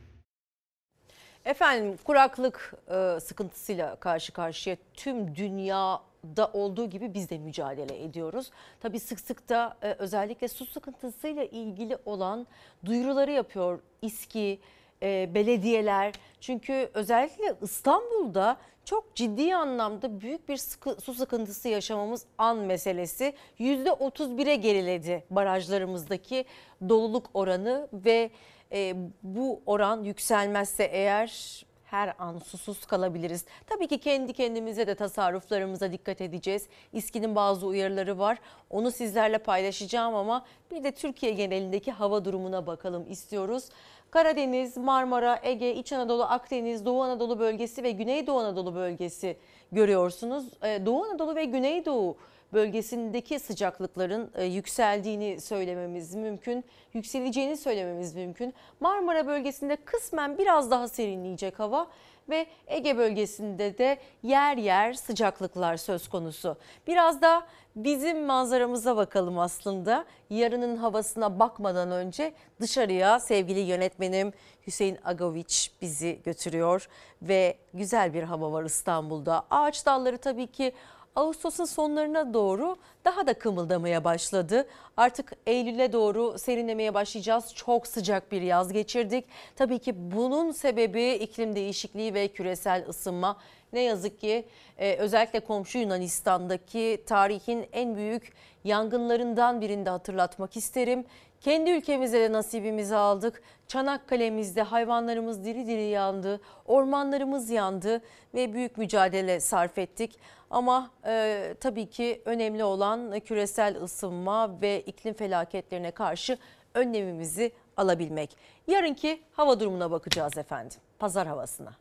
Efendim kuraklık e, sıkıntısıyla karşı karşıya tüm dünya da olduğu gibi biz de mücadele ediyoruz. Tabii sık sık da e, özellikle su sıkıntısıyla ilgili olan duyuruları yapıyor İSKİ, e, belediyeler. Çünkü özellikle İstanbul'da çok ciddi anlamda büyük bir sıkı, su sıkıntısı yaşamamız an meselesi. yüzde otuz bire geriledi barajlarımızdaki doluluk oranı ve e, bu oran yükselmezse eğer... her an susuz kalabiliriz. Tabii ki kendi kendimize de tasarruflarımıza dikkat edeceğiz. İSKİ'nin bazı uyarıları var. Onu sizlerle paylaşacağım ama bir de Türkiye genelindeki hava durumuna bakalım istiyoruz. Karadeniz, Marmara, Ege, İç Anadolu, Akdeniz, Doğu Anadolu bölgesi ve Güneydoğu Anadolu bölgesi görüyorsunuz. Doğu Anadolu ve Güneydoğu bölgesindeki sıcaklıkların yükseldiğini söylememiz mümkün. Yükseleceğini söylememiz mümkün. Marmara bölgesinde kısmen biraz daha serinleyecek hava ve Ege bölgesinde de yer yer sıcaklıklar söz konusu. Biraz da bizim manzaramıza bakalım aslında. Yarının havasına bakmadan önce dışarıya sevgili yönetmenim Hüseyin Agaviç bizi götürüyor ve güzel bir hava var İstanbul'da. Ağaç dalları tabii ki Ağustos'un sonlarına doğru daha da kımıldamaya başladı. Artık Eylül'e doğru serinlemeye başlayacağız. Çok sıcak bir yaz geçirdik. Tabii ki bunun sebebi iklim değişikliği ve küresel ısınma. Ne yazık ki özellikle komşu Yunanistan'daki tarihin en büyük yangınlarından birini de hatırlatmak isterim. Kendi ülkemize de nasibimizi aldık. Çanakkale'mizde hayvanlarımız diri diri yandı, ormanlarımız yandı ve büyük mücadele sarf ettik. Ama e, tabii ki önemli olan küresel ısınma ve iklim felaketlerine karşı önlemimizi alabilmek. Yarınki hava durumuna bakacağız efendim, pazar havasına.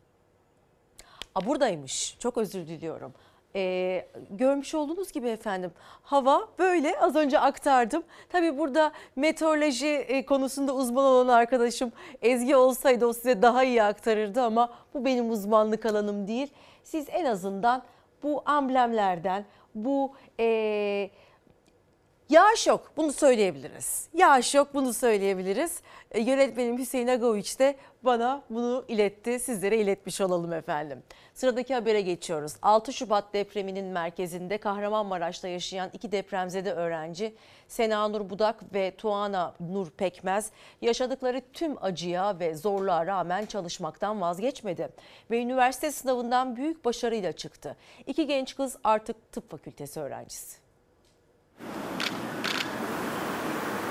Aa, buradaymış, çok özür diliyorum. Ee, görmüş olduğunuz gibi efendim hava böyle, az önce aktardım. Tabii burada meteoroloji konusunda uzman olan arkadaşım Ezgi olsaydı o size daha iyi aktarırdı ama bu benim uzmanlık alanım değil. Siz en azından bu amblemlerden, bu ee, yağış yok bunu söyleyebiliriz. Yağış yok bunu söyleyebiliriz. E, yönetmenim Hüseyin Agaviç de bana bunu iletti. Sizlere iletmiş olalım efendim. Sıradaki habere geçiyoruz. altı Şubat depreminin merkezinde Kahramanmaraş'ta yaşayan iki depremzede öğrenci Sena Nur Budak ve Tuana Nur Pekmez yaşadıkları tüm acıya ve zorluğa rağmen çalışmaktan vazgeçmedi ve üniversite sınavından büyük başarıyla çıktı. İki genç kız artık tıp fakültesi öğrencisi.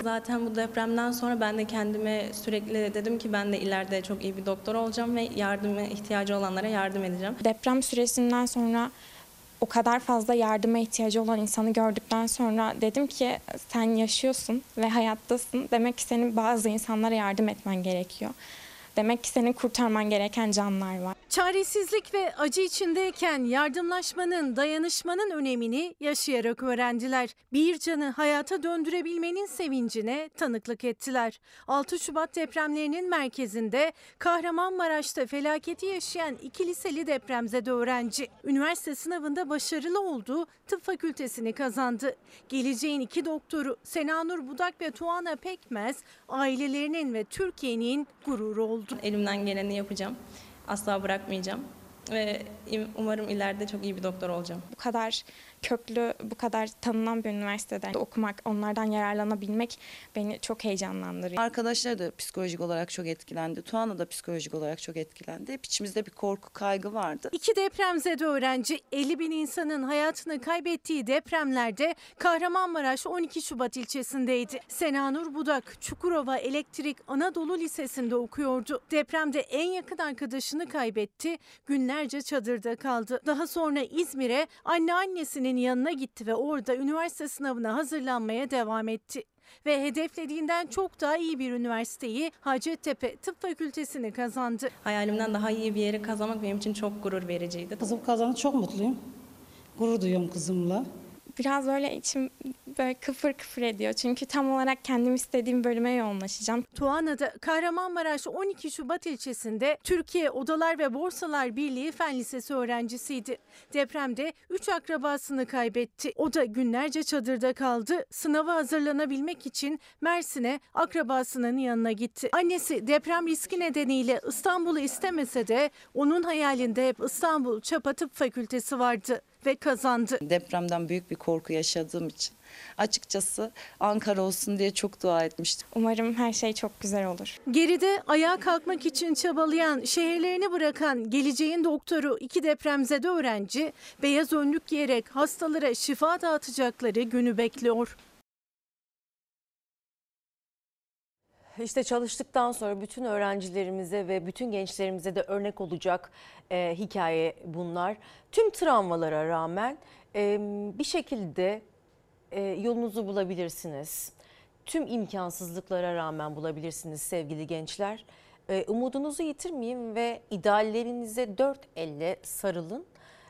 Zaten bu depremden sonra ben de kendime sürekli dedim ki ben de ileride çok iyi bir doktor olacağım ve yardıma ihtiyacı olanlara yardım edeceğim. Deprem süresinden sonra o kadar fazla yardıma ihtiyacı olan insanı gördükten sonra dedim ki sen yaşıyorsun ve hayattasın. Demek ki senin bazı insanlara yardım etmen gerekiyor. Demek ki senin kurtarman gereken canlar var. Çaresizlik ve acı içindeyken yardımlaşmanın, dayanışmanın önemini yaşayarak öğrendiler. Bir canı hayata döndürebilmenin sevincine tanıklık ettiler. altı Şubat depremlerinin merkezinde Kahramanmaraş'ta felaketi yaşayan iki liseli depremzede öğrenci, üniversite sınavında başarılı olduğu tıp fakültesini kazandı. Geleceğin iki doktoru Sena Nur Budak ve Tuana Pekmez ailelerinin ve Türkiye'nin gururu oldu. Elimden geleni yapacağım. Asla bırakmayacağım. Ve umarım ileride çok iyi bir doktor olacağım. Bu kadar köklü, bu kadar tanınan bir üniversitede okumak, onlardan yararlanabilmek beni çok heyecanlandırıyor. Arkadaşlar da psikolojik olarak çok etkilendi. Tuana da psikolojik olarak çok etkilendi. Hep içimizde bir korku, kaygı vardı. İki depremzede öğrenci elli bin insanın hayatını kaybettiği depremlerde Kahramanmaraş on iki Şubat ilçesindeydi. Sena Nur Budak, Çukurova Elektrik Anadolu Lisesi'nde okuyordu. Depremde en yakın arkadaşını kaybetti. Günlerce çadırda kaldı. Daha sonra İzmir'e anneannesinin yanına gitti ve orada üniversite sınavına hazırlanmaya devam etti. Ve hedeflediğinden çok daha iyi bir üniversiteyi, Hacettepe Tıp Fakültesini kazandı. Hayalimden daha iyi bir yeri kazanmak benim için çok gurur vericiydi. Kızım kazandı, çok mutluyum. Gurur duyuyorum kızımla. Biraz böyle içim böyle kıfır kıfır ediyor. Çünkü tam olarak kendim istediğim bölüme yoğunlaşacağım. Tuana'da Kahramanmaraş on iki Şubat ilçesinde Türkiye Odalar ve Borsalar Birliği Fen Lisesi öğrencisiydi. Depremde üç akrabasını kaybetti. O da günlerce çadırda kaldı. Sınava hazırlanabilmek için Mersin'e akrabasının yanına gitti. Annesi deprem riski nedeniyle İstanbul'u istemese de onun hayalinde hep İstanbul Çapa Tıp Fakültesi vardı ve kazandı. Depremden büyük bir korku yaşadığım için açıkçası Ankara olsun diye çok dua etmiştim. Umarım her şey çok güzel olur. Geride ayağa kalkmak için çabalayan, şehirlerini bırakan geleceğin doktoru iki depremzede öğrenci beyaz önlük giyerek hastalara şifa dağıtacakları günü bekliyor. İşte çalıştıktan sonra bütün öğrencilerimize ve bütün gençlerimize de örnek olacak e, hikaye bunlar. Tüm travmalara rağmen e, bir şekilde e, yolunuzu bulabilirsiniz. Tüm imkansızlıklara rağmen bulabilirsiniz sevgili gençler. E, umudunuzu yitirmeyin ve ideallerinize dört elle sarılın.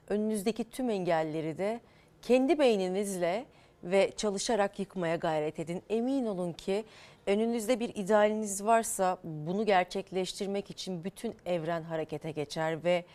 Önünüzdeki tüm engelleri de kendi beyninizle ve çalışarak yıkmaya gayret edin. Emin olun ki önünüzde bir idealiniz varsa bunu gerçekleştirmek için bütün evren harekete geçer ve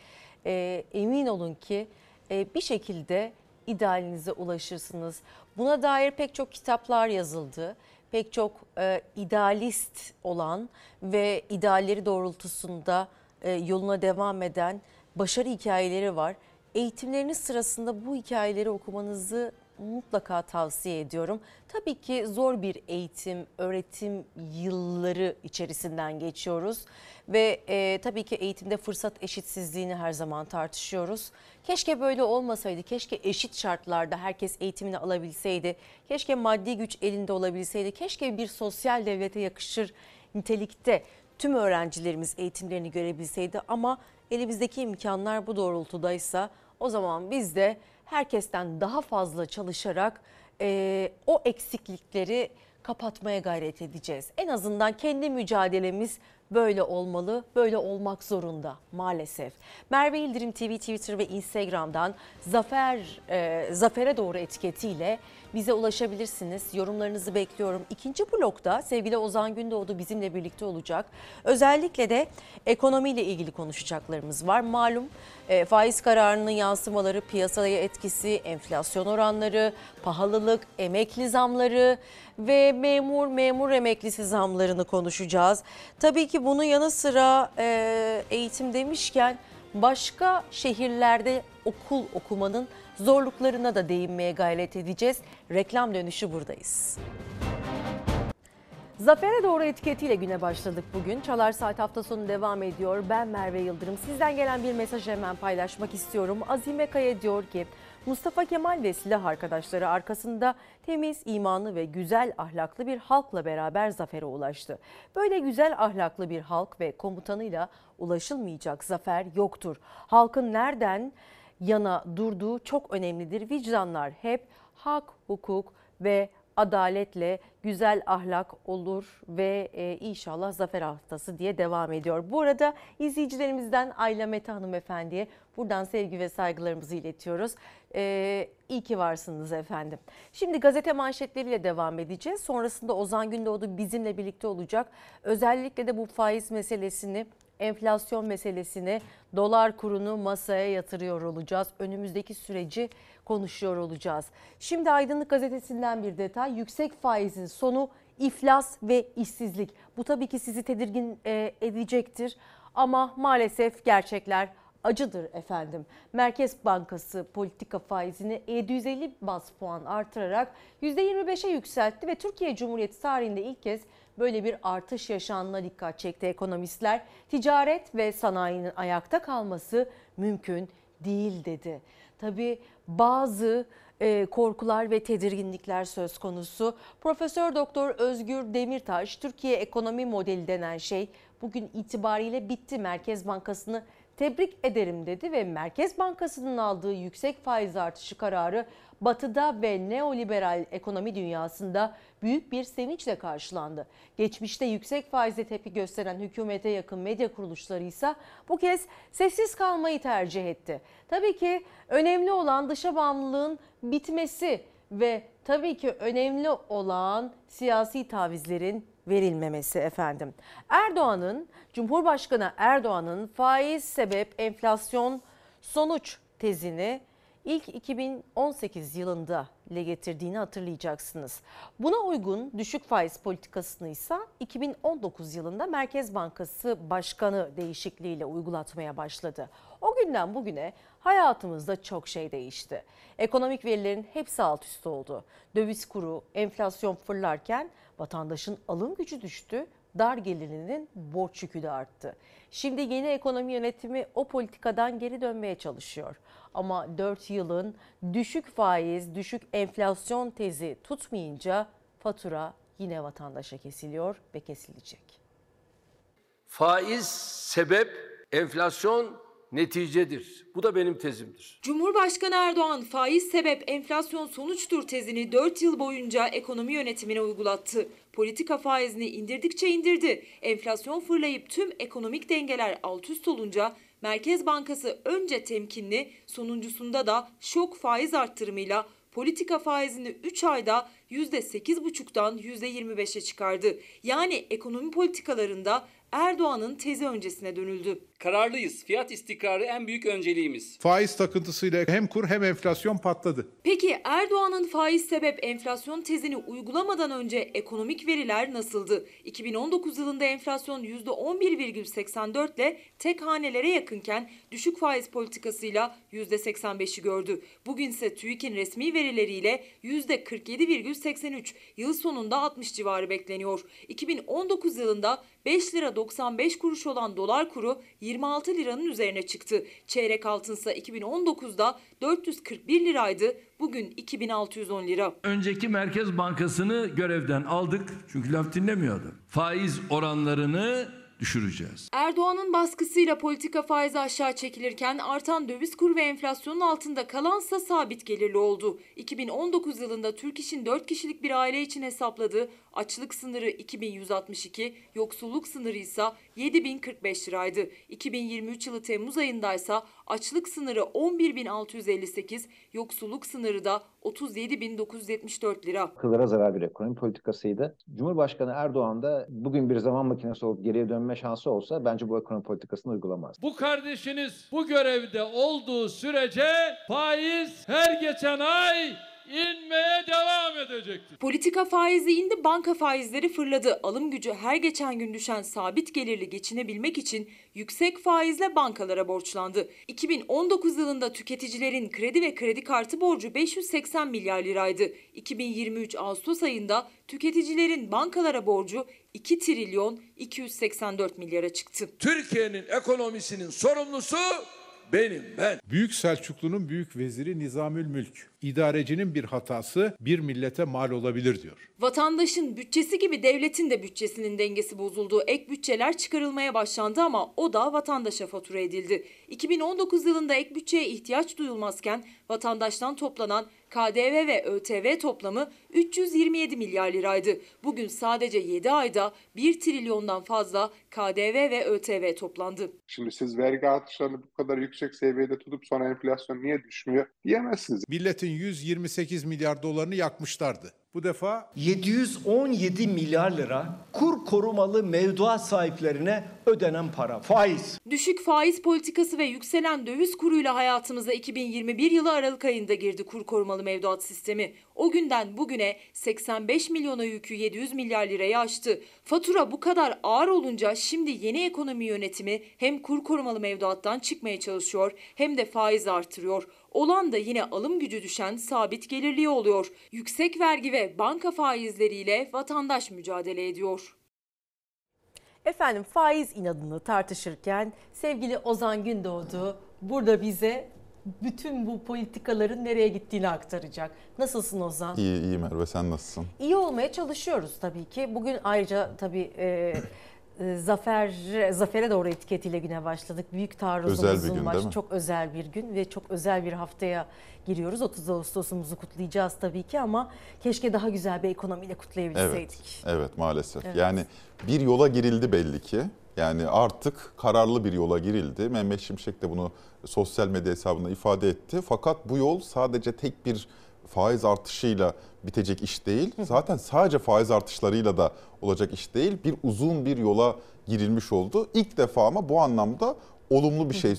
e, emin olun ki e, bir şekilde idealinize ulaşırsınız. Buna dair pek çok kitaplar yazıldı. Pek çok e, idealist olan ve idealleri doğrultusunda e, yoluna devam eden başarı hikayeleri var. Eğitimleriniz sırasında bu hikayeleri okumanızı mutlaka tavsiye ediyorum. Tabii ki zor bir eğitim, öğretim yılları içerisinden geçiyoruz. Ve e, tabii ki eğitimde fırsat eşitsizliğini her zaman tartışıyoruz. Keşke böyle olmasaydı, keşke eşit şartlarda herkes eğitimini alabilseydi, keşke maddi güç elinde olabilseydi, keşke bir sosyal devlete yakışır nitelikte tüm öğrencilerimiz eğitimlerini görebilseydi. Ama elimizdeki imkanlar bu doğrultudaysa o zaman biz de herkesten daha fazla çalışarak e, o eksiklikleri kapatmaya gayret edeceğiz. En azından kendi mücadelemiz böyle olmalı, böyle olmak zorunda maalesef. Merve Yıldırım T V, Twitter ve Instagram'dan zafer e, zafere doğru etiketiyle bize ulaşabilirsiniz. Yorumlarınızı bekliyorum. İkinci blokta sevgili Ozan Gündoğdu bizimle birlikte olacak. Özellikle de ekonomiyle ilgili konuşacaklarımız var. Malum e, faiz kararının yansımaları, piyasaya etkisi, enflasyon oranları, pahalılık, emekli zamları ve memur memur emeklisi zamlarını konuşacağız. Tabii ki bunun yanı sıra eğitim demişken başka şehirlerde okul okumanın zorluklarına da değinmeye gayret edeceğiz. Reklam dönüşü buradayız. Zafer'e doğru etiketiyle güne başladık bugün. Çalar Saat hafta sonu devam ediyor. Ben Merve Yıldırım. Sizden gelen bir mesaj hemen paylaşmak istiyorum. Azime Kaya diyor ki Mustafa Kemal ve silah arkadaşları arkasında temiz, imanlı ve güzel ahlaklı bir halkla beraber zafere ulaştı. Böyle güzel ahlaklı bir halk ve komutanıyla ulaşılmayacak zafer yoktur. Halkın nereden yana durduğu çok önemlidir. Vicdanlar hep hak, hukuk ve adaletle güzel ahlak olur ve e, inşallah zafer haftası diye devam ediyor. Bu arada izleyicilerimizden Ayla Mete hanımefendiye buradan sevgi ve saygılarımızı iletiyoruz. E, iyi ki varsınız efendim. Şimdi gazete manşetleriyle devam edeceğiz. Sonrasında Ozan Gündoğdu bizimle birlikte olacak. Özellikle de bu faiz meselesini, enflasyon meselesini, dolar kurunu masaya yatırıyor olacağız. Önümüzdeki süreci konuşuyor olacağız. Şimdi Aydınlık Gazetesi'nden bir detay. Yüksek faizin sonu iflas ve işsizlik. Bu tabii ki sizi tedirgin edecektir ama maalesef gerçekler acıdır efendim. Merkez Bankası politika faizini yedi yüz elli baz puan artırarak yüzde yirmi beşe yükseltti ve Türkiye Cumhuriyeti tarihinde ilk kez böyle bir artış yaşandığına dikkat çekti ekonomistler. Ticaret ve sanayinin ayakta kalması mümkün değil dedi. Tabii bazı e, korkular ve tedirginlikler söz konusu. Profesör Doktor Özgür Demirtaş, Türkiye ekonomi modeli denen şey bugün itibariyle bitti. Merkez Bankası'nı tebrik ederim dedi ve Merkez Bankası'nın aldığı yüksek faiz artışı kararı Batı'da ve neoliberal ekonomi dünyasında büyük bir sevinçle karşılandı. Geçmişte yüksek faize tepki gösteren hükümete yakın medya kuruluşları ise bu kez sessiz kalmayı tercih etti. Tabii ki önemli olan dışa bağımlılığın bitmesi ve tabii ki önemli olan siyasi tavizlerin verilmemesi efendim. Erdoğan'ın, Cumhurbaşkanı Erdoğan'ın faiz sebep enflasyon sonuç tezini ilk iki bin on sekiz yılında dile getirdiğini hatırlayacaksınız. Buna uygun düşük faiz politikasını ise iki bin on dokuz yılında Merkez Bankası Başkanı değişikliğiyle uygulatmaya başladı. O günden bugüne hayatımızda çok şey değişti. Ekonomik verilerin hepsi alt üst oldu. Döviz kuru, enflasyon fırlarken vatandaşın alım gücü düştü, dar gelirinin borç yükü de arttı. Şimdi yeni ekonomi yönetimi o politikadan geri dönmeye çalışıyor. Ama dört yılın düşük faiz, düşük enflasyon tezi tutmayınca fatura yine vatandaşa kesiliyor ve kesilecek. Faiz sebep, enflasyon neticedir. Bu da benim tezimdir. Cumhurbaşkanı Erdoğan faiz sebep, enflasyon sonuçtur tezini dört yıl boyunca ekonomi yönetimine uygulattı. Politika faizini indirdikçe indirdi. Enflasyon fırlayıp tüm ekonomik dengeler alt üst olunca Merkez Bankası önce temkinli, sonuncusunda da şok faiz arttırımıyla politika faizini üç ayda yüzde sekiz buçuktan yüzde yirmi beşe çıkardı. Yani ekonomi politikalarında Erdoğan'ın tezi öncesine dönüldü. Kararlıyız. Fiyat istikrarı en büyük önceliğimiz. Faiz takıntısıyla hem kur hem enflasyon patladı. Peki Erdoğan'ın faiz sebep enflasyon tezini uygulamadan önce ekonomik veriler nasıldı? iki bin on dokuz yılında enflasyon yüzde on bir virgül seksen dört ile tek hanelere yakınken düşük faiz politikasıyla yüzde seksen beşi gördü. Bugün ise TÜİK'in resmi verileriyle yüzde kırk yedi virgül seksen üç, yıl sonunda altmış civarı bekleniyor. iki bin on dokuz yılında beş lira doksan beş kuruş olan dolar kuru yirmi altı liranın üzerine çıktı. Çeyrek altınsa iki bin on dokuzda dört yüz kırk bir liraydı. Bugün iki bin altı yüz on lira. Önceki Merkez Bankası'nı görevden aldık. Çünkü laf dinlemiyordu. Faiz oranlarını düşüreceğiz. Erdoğan'ın baskısıyla politika faizi aşağı çekilirken artan döviz kuru ve enflasyonun altında kalansa sabit gelirli oldu. iki bin on dokuz yılında Türk İş'in dört kişilik bir aile için hesapladığı açlık sınırı iki bin yüz altmış iki, yoksulluk sınırı ise yedi bin kırk beş liraydı. iki bin yirmi üç yılı Temmuz ayındaysa açlık sınırı on bir bin altı yüz elli sekiz, yoksulluk sınırı da otuz yedi bin dokuz yüz yetmiş dört lira. Akıllara zarar bir ekonomi politikasıydı. Cumhurbaşkanı Erdoğan da bugün bir zaman makinesi olup geriye dönme şansı olsa bence bu ekonomi politikasını uygulamaz. Bu kardeşiniz bu görevde olduğu sürece faiz her geçen ay inmeye devam edecektir. Politika faizi indi, banka faizleri fırladı. Alım gücü her geçen gün düşen sabit gelirli geçinebilmek için yüksek faizle bankalara borçlandı. iki bin on dokuz yılında tüketicilerin kredi ve kredi kartı borcu beş yüz seksen milyar liraydı. iki bin yirmi üç Ağustos ayında tüketicilerin bankalara borcu iki trilyon iki yüz seksen dört milyara çıktı. Türkiye'nin ekonomisinin sorumlusu benim, ben. Büyük Selçuklu'nun büyük veziri Nizamülmülk, idarecinin bir hatası bir millete mal olabilir diyor. Vatandaşın bütçesi gibi devletin de bütçesinin dengesi bozuldu. Ek bütçeler çıkarılmaya başlandı ama o da vatandaşa fatura edildi. iki bin on dokuz yılında ek bütçeye ihtiyaç duyulmazken vatandaştan toplanan K D V ve Ö T V toplamı üç yüz yirmi yedi milyar liraydı. Bugün sadece yedi ayda bir trilyondan fazla K D V ve Ö T V toplandı. Şimdi siz vergi artışlarını bu kadar yüksek seviyede tutup sonra enflasyon niye düşmüyor diyemezsiniz. Milletin yüz yirmi sekiz milyar dolarını yakmışlardı. Bu defa yedi yüz on yedi milyar lira kur korumalı mevduat sahiplerine ödenen para, faiz. Düşük faiz politikası ve yükselen döviz kuruyla hayatımıza iki bin yirmi bir yılı Aralık ayında girdi kur korumalı mevduat sistemi. O günden bugüne seksen beş milyona yükü yedi yüz milyar lirayı aştı. Fatura bu kadar ağır olunca şimdi yeni ekonomi yönetimi hem kur korumalı mevduattan çıkmaya çalışıyor hem de faiz artırıyor. Olan da yine alım gücü düşen sabit gelirli oluyor. Yüksek vergi ve banka faizleriyle vatandaş mücadele ediyor. Efendim, faiz inadını tartışırken sevgili Ozan Gündoğdu burada bize bütün bu politikaların nereye gittiğini aktaracak. Nasılsın Ozan? İyi, iyi Merve, sen nasılsın? İyi olmaya çalışıyoruz tabii ki. Bugün ayrıca tabii e, e, zafer zafere doğru etiketiyle güne başladık. Büyük taarruzumuzun başı, çok özel bir gün ve çok özel bir haftaya giriyoruz. otuz Ağustos'umuzu kutlayacağız tabii ki ama keşke daha güzel bir ekonomiyle kutlayabilseydik. Evet, evet maalesef. Evet. Yani bir yola girildi belli ki. Yani artık kararlı bir yola girildi. Mehmet Şimşek de bunu sosyal medya hesabında ifade etti. Fakat bu yol sadece tek bir faiz artışıyla bitecek iş değil. Zaten sadece faiz artışlarıyla da olacak iş değil. Bir uzun bir yola girilmiş oldu. İlk defa ama bu anlamda olumlu bir şey,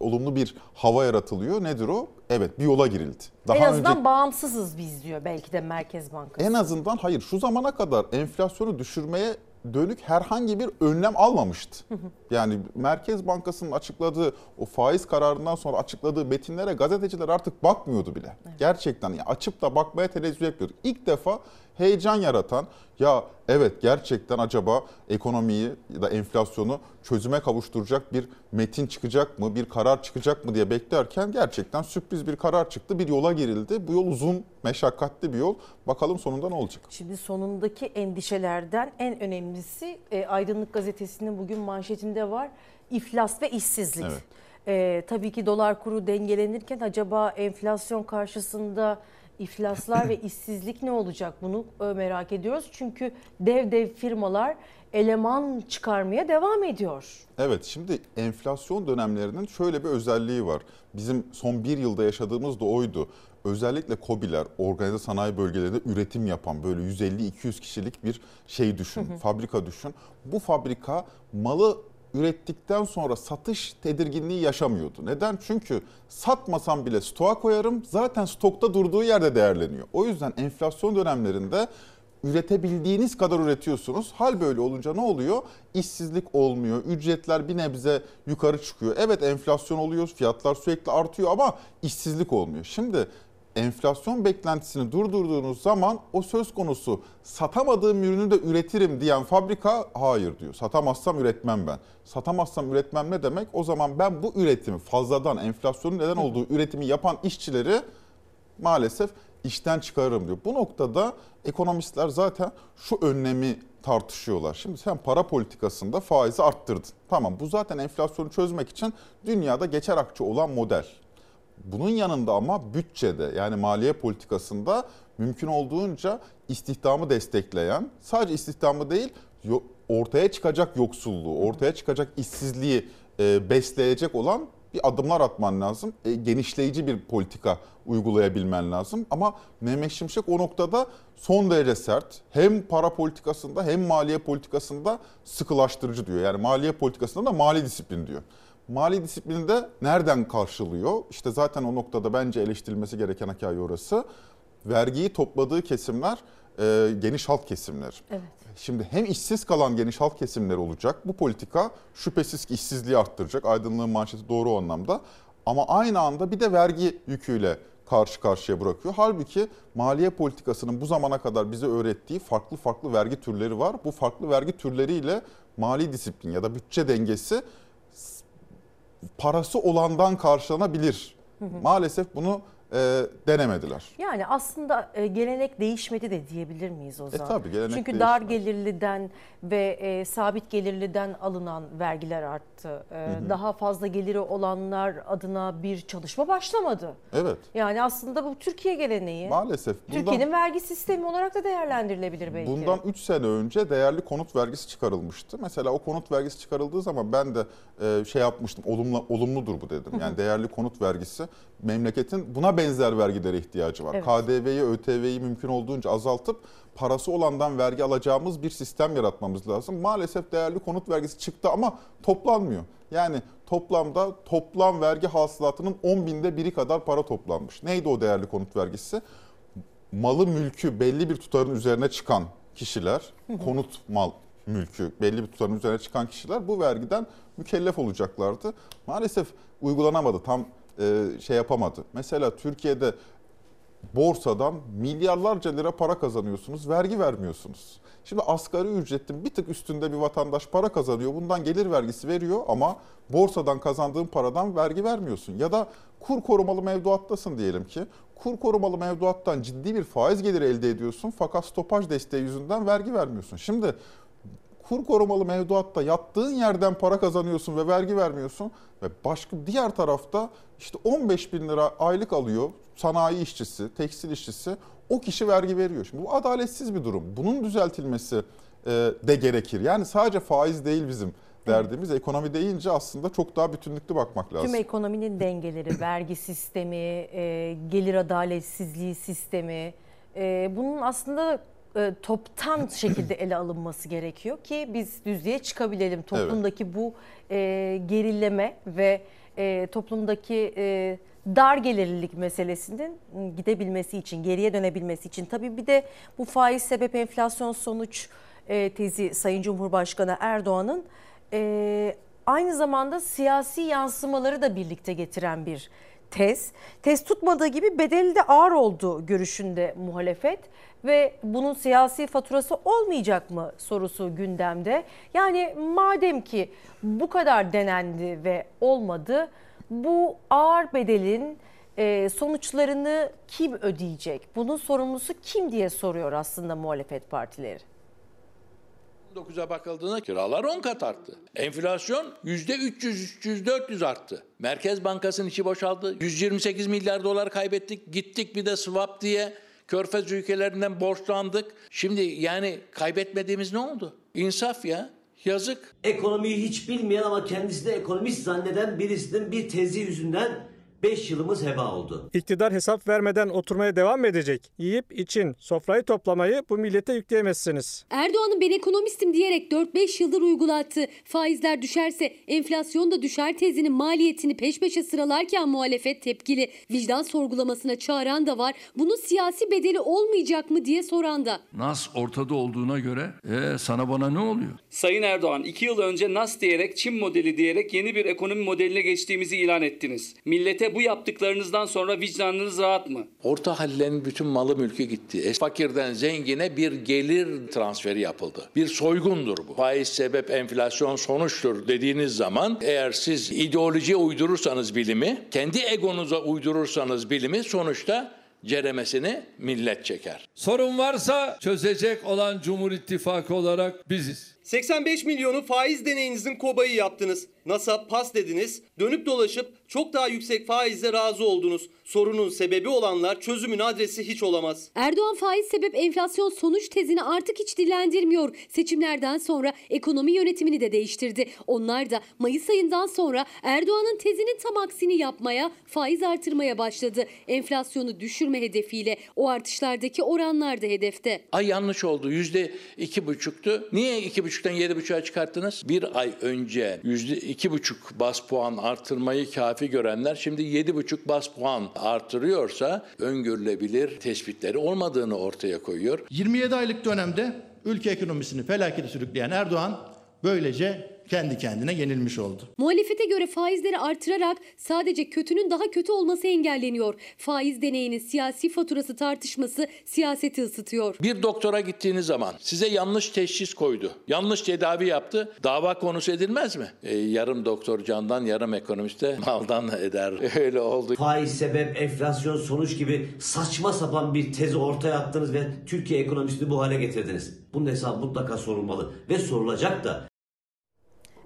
olumlu bir hava yaratılıyor. Nedir o? Evet, bir yola girildi. Daha en azından önce bağımsızız biz diyor belki de Merkez Bankası. En azından hayır, şu zamana kadar enflasyonu düşürmeye dönük herhangi bir önlem almamıştı. Yani Merkez Bankası'nın açıkladığı o faiz kararından sonra açıkladığı metinlere gazeteciler artık bakmıyordu bile. Evet. Gerçekten yani açıp da bakmaya tenezzül etmiyorduk. İlk defa heyecan yaratan, ya evet gerçekten acaba ekonomiyi ya da enflasyonu çözüme kavuşturacak bir metin çıkacak mı, bir karar çıkacak mı diye beklerken gerçekten sürpriz bir karar çıktı, bir yola girildi. Bu yol uzun, meşakkatli bir yol. Bakalım sonunda ne olacak? Şimdi sonundaki endişelerden en önemlisi Aydınlık Gazetesi'nin bugün manşetinde var, iflas ve işsizlik. Evet. Ee, tabii ki dolar kuru dengelenirken acaba enflasyon karşısında iflaslar ve işsizlik ne olacak, bunu merak ediyoruz. Çünkü dev dev firmalar eleman çıkarmaya devam ediyor. Evet, şimdi enflasyon dönemlerinin şöyle bir özelliği var. Bizim son bir yılda yaşadığımız da oydu. Özellikle KOBİ'ler, organize sanayi bölgelerinde üretim yapan böyle yüz elli iki yüz kişilik bir şey düşün, fabrika düşün. Bu fabrika malı ürettikten sonra satış tedirginliği yaşamıyordu. Neden? Çünkü satmasam bile stoğa koyarım, zaten stokta durduğu yerde değerleniyor. O yüzden enflasyon dönemlerinde üretebildiğiniz kadar üretiyorsunuz. Hal böyle olunca ne oluyor? İşsizlik olmuyor, ücretler bir nebze yukarı çıkıyor. Evet, enflasyon oluyor, fiyatlar sürekli artıyor ama işsizlik olmuyor. Şimdi enflasyon beklentisini durdurduğunuz zaman o söz konusu satamadığım ürünü de üretirim diyen fabrika hayır diyor. Satamazsam üretmem ben. Satamazsam üretmem ne demek? O zaman ben bu üretimi fazladan, enflasyonun neden olduğu üretimi yapan işçileri maalesef işten çıkarırım diyor. Bu noktada ekonomistler zaten şu önlemi tartışıyorlar. Şimdi sen para politikasında faizi arttırdın. Tamam, bu zaten enflasyonu çözmek için dünyada geçer akçe olan model. Bunun yanında ama bütçede, yani maliye politikasında mümkün olduğunca istihdamı destekleyen, sadece istihdamı değil ortaya çıkacak yoksulluğu, ortaya çıkacak işsizliği besleyecek olan bir adımlar atman lazım. Genişleyici bir politika uygulayabilmen lazım. Ama Mehmet Şimşek o noktada son derece sert. Hem para politikasında hem maliye politikasında sıkılaştırıcı diyor. Yani maliye politikasında da mali disiplin diyor. Mali disiplini de nereden karşılıyor? İşte zaten o noktada bence eleştirilmesi gereken hikaye orası. Vergiyi topladığı kesimler e, geniş halk kesimleri. Evet. Şimdi hem işsiz kalan geniş halk kesimleri olacak. Bu politika şüphesiz ki işsizliği arttıracak. Aydınlığın manşeti doğru o anlamda. Ama aynı anda bir de vergi yüküyle karşı karşıya bırakıyor. Halbuki maliye politikasının bu zamana kadar bize öğrettiği farklı farklı vergi türleri var. Bu farklı vergi türleriyle mali disiplin ya da bütçe dengesi parası olandan karşılanabilir. Hı hı. Maalesef bunu e, denemediler. Yani aslında e, gelenek değişmedi de diyebilir miyiz o zaman? E, tabii, gelenek Çünkü değişmez. Dar gelirliden ve e, sabit gelirliden alınan vergiler arttı. E, hı hı. Daha fazla geliri olanlar adına bir çalışma başlamadı. Evet. Yani aslında bu Türkiye geleneği. Maalesef. Bundan, Türkiye'nin vergi sistemi olarak da değerlendirilebilir belki. Bundan üç sene önce değerli konut vergisi çıkarılmıştı. Mesela o konut vergisi çıkarıldığı zaman ben de e, şey yapmıştım, olumlu, olumludur bu dedim. Yani değerli konut vergisi, memleketin buna benzer vergilere ihtiyacı var. Evet. K D V'yi, Ö T V'yi mümkün olduğunca azaltıp parası olandan vergi alacağımız bir sistem yaratmamız lazım. Maalesef değerli konut vergisi çıktı ama toplanmıyor. Yani toplamda toplam vergi hasılatının on binde biri kadar para toplanmış. Neydi o değerli konut vergisi? Malı mülkü belli bir tutarın üzerine çıkan kişiler, konut mal mülkü belli bir tutarın üzerine çıkan kişiler bu vergiden mükellef olacaklardı. Maalesef uygulanamadı, tam şey yapamadı. Mesela Türkiye'de borsadan milyarlarca lira para kazanıyorsunuz, vergi vermiyorsunuz. Şimdi asgari ücretin bir tık üstünde bir vatandaş para kazanıyor, bundan gelir vergisi veriyor ama borsadan kazandığın paradan vergi vermiyorsun. Ya da kur korumalı mevduattasın diyelim ki, kur korumalı mevduattan ciddi bir faiz geliri elde ediyorsun fakat stopaj desteği yüzünden vergi vermiyorsun. Şimdi kur korumalı mevduatta yattığın yerden para kazanıyorsun ve vergi vermiyorsun ve başka diğer tarafta işte on beş bin lira aylık alıyor sanayi işçisi, tekstil işçisi, o kişi vergi veriyor. Şimdi bu adaletsiz bir durum. Bunun düzeltilmesi de gerekir. Yani sadece faiz değil bizim derdimiz. Ekonomi deyince aslında çok daha bütünlüklü bakmak lazım. Tüm ekonominin dengeleri, vergi sistemi, gelir adaletsizliği sistemi, bunun aslında toptan şekilde ele alınması gerekiyor ki biz düzlüğe çıkabilelim. Toplumdaki evet. bu e, gerileme ve e, toplumdaki e, dar gelirlilik meselesinin gidebilmesi için, geriye dönebilmesi için. Tabii bir de bu faiz sebep enflasyon sonuç e, tezi Sayın Cumhurbaşkanı Erdoğan'ın e, aynı zamanda siyasi yansımaları da birlikte getiren bir tez. Tez tutmadığı gibi bedeli de ağır olduğu görüşünde muhalefet ve bunun siyasi faturası olmayacak mı sorusu gündemde. Yani madem ki bu kadar denendi ve olmadı, bu ağır bedelin sonuçlarını kim ödeyecek? Bunun sorumlusu kim diye soruyor aslında muhalefet partileri. on dokuza bakıldığında kiralar on kat arttı. Enflasyon yüzde üç yüz üç yüz dört yüz arttı. Merkez Bankası'nın içi boşaldı. yüz yirmi sekiz milyar dolar kaybettik. Gittik bir de swap diye Körfez ülkelerinden borçlandık. Şimdi yani kaybetmediğimiz ne oldu? İnsaf ya. Yazık. Ekonomiyi hiç bilmeyen ama kendisini ekonomist zanneden birisinin bir tezi yüzünden beş yılımız heba oldu. İktidar hesap vermeden oturmaya devam edecek. Yiyip için sofrayı toplamayı bu millete yükleyemezsiniz. Erdoğan'ın ben ekonomistim diyerek dört beş yıldır uygulattığı faizler düşerse enflasyon da düşer tezinin maliyetini peş peşe sıralarken muhalefet tepkili. Vicdan sorgulamasına çağıran da var. Bunun siyasi bedeli olmayacak mı diye soran da. Nas ortada olduğuna göre ee, sana bana ne oluyor? Sayın Erdoğan, iki yıl önce Nas diyerek, Çin modeli diyerek yeni bir ekonomi modeline geçtiğimizi ilan ettiniz. Millete bu yaptıklarınızdan sonra vicdanınız rahat mı? Orta hallerin bütün malı mülkü gitti. Fakirden zengine bir gelir transferi yapıldı. Bir soygundur bu. Faiz sebep, enflasyon sonuçtur dediğiniz zaman eğer siz ideolojiye uydurursanız bilimi, kendi egonuza uydurursanız bilimi sonuçta ceremesini millet çeker. Sorun varsa çözecek olan Cumhur İttifakı olarak biziz. seksen beş milyonu faiz deneyinizin kobayı yaptınız. NASA pas dediniz, dönüp dolaşıp çok daha yüksek faizle razı oldunuz. Sorunun sebebi olanlar, çözümün adresi hiç olamaz. Erdoğan faiz sebep enflasyon sonuç tezini artık hiç dillendirmiyor. Seçimlerden sonra ekonomi yönetimini de değiştirdi. Onlar da Mayıs ayından sonra Erdoğan'ın tezinin tam aksini yapmaya, faiz artırmaya başladı. Enflasyonu düşürme hedefiyle o artışlardaki oranlar da hedefte. Ay yanlış oldu, yüzde iki buçuktu. Niye iki buçuktan yedi buçuğa çıkarttınız? Bir ay önce yüzde iki buçuk baz puan artırmayı kafi görenler şimdi yedi buçuk baz puan artırıyorsa öngörülebilir tespitleri olmadığını ortaya koyuyor. yirmi yedi aylık dönemde ülke ekonomisini felakete sürükleyen Erdoğan böylece kendi kendine yenilmiş oldu. Muhalefete göre faizleri artırarak sadece kötünün daha kötü olması engelleniyor. Faiz deneyinin siyasi faturası tartışması siyaseti ısıtıyor. Bir doktora gittiğiniz zaman size yanlış teşhis koydu, yanlış tedavi yaptı, dava konusu edilmez mi? E, yarım doktor candan, yarım ekonomiste maldan eder. Öyle oldu. Faiz sebep, enflasyon sonuç gibi saçma sapan bir tezi ortaya attınız ve Türkiye ekonomisini bu hale getirdiniz. Bunun hesabı mutlaka sorulmalı ve sorulacak da.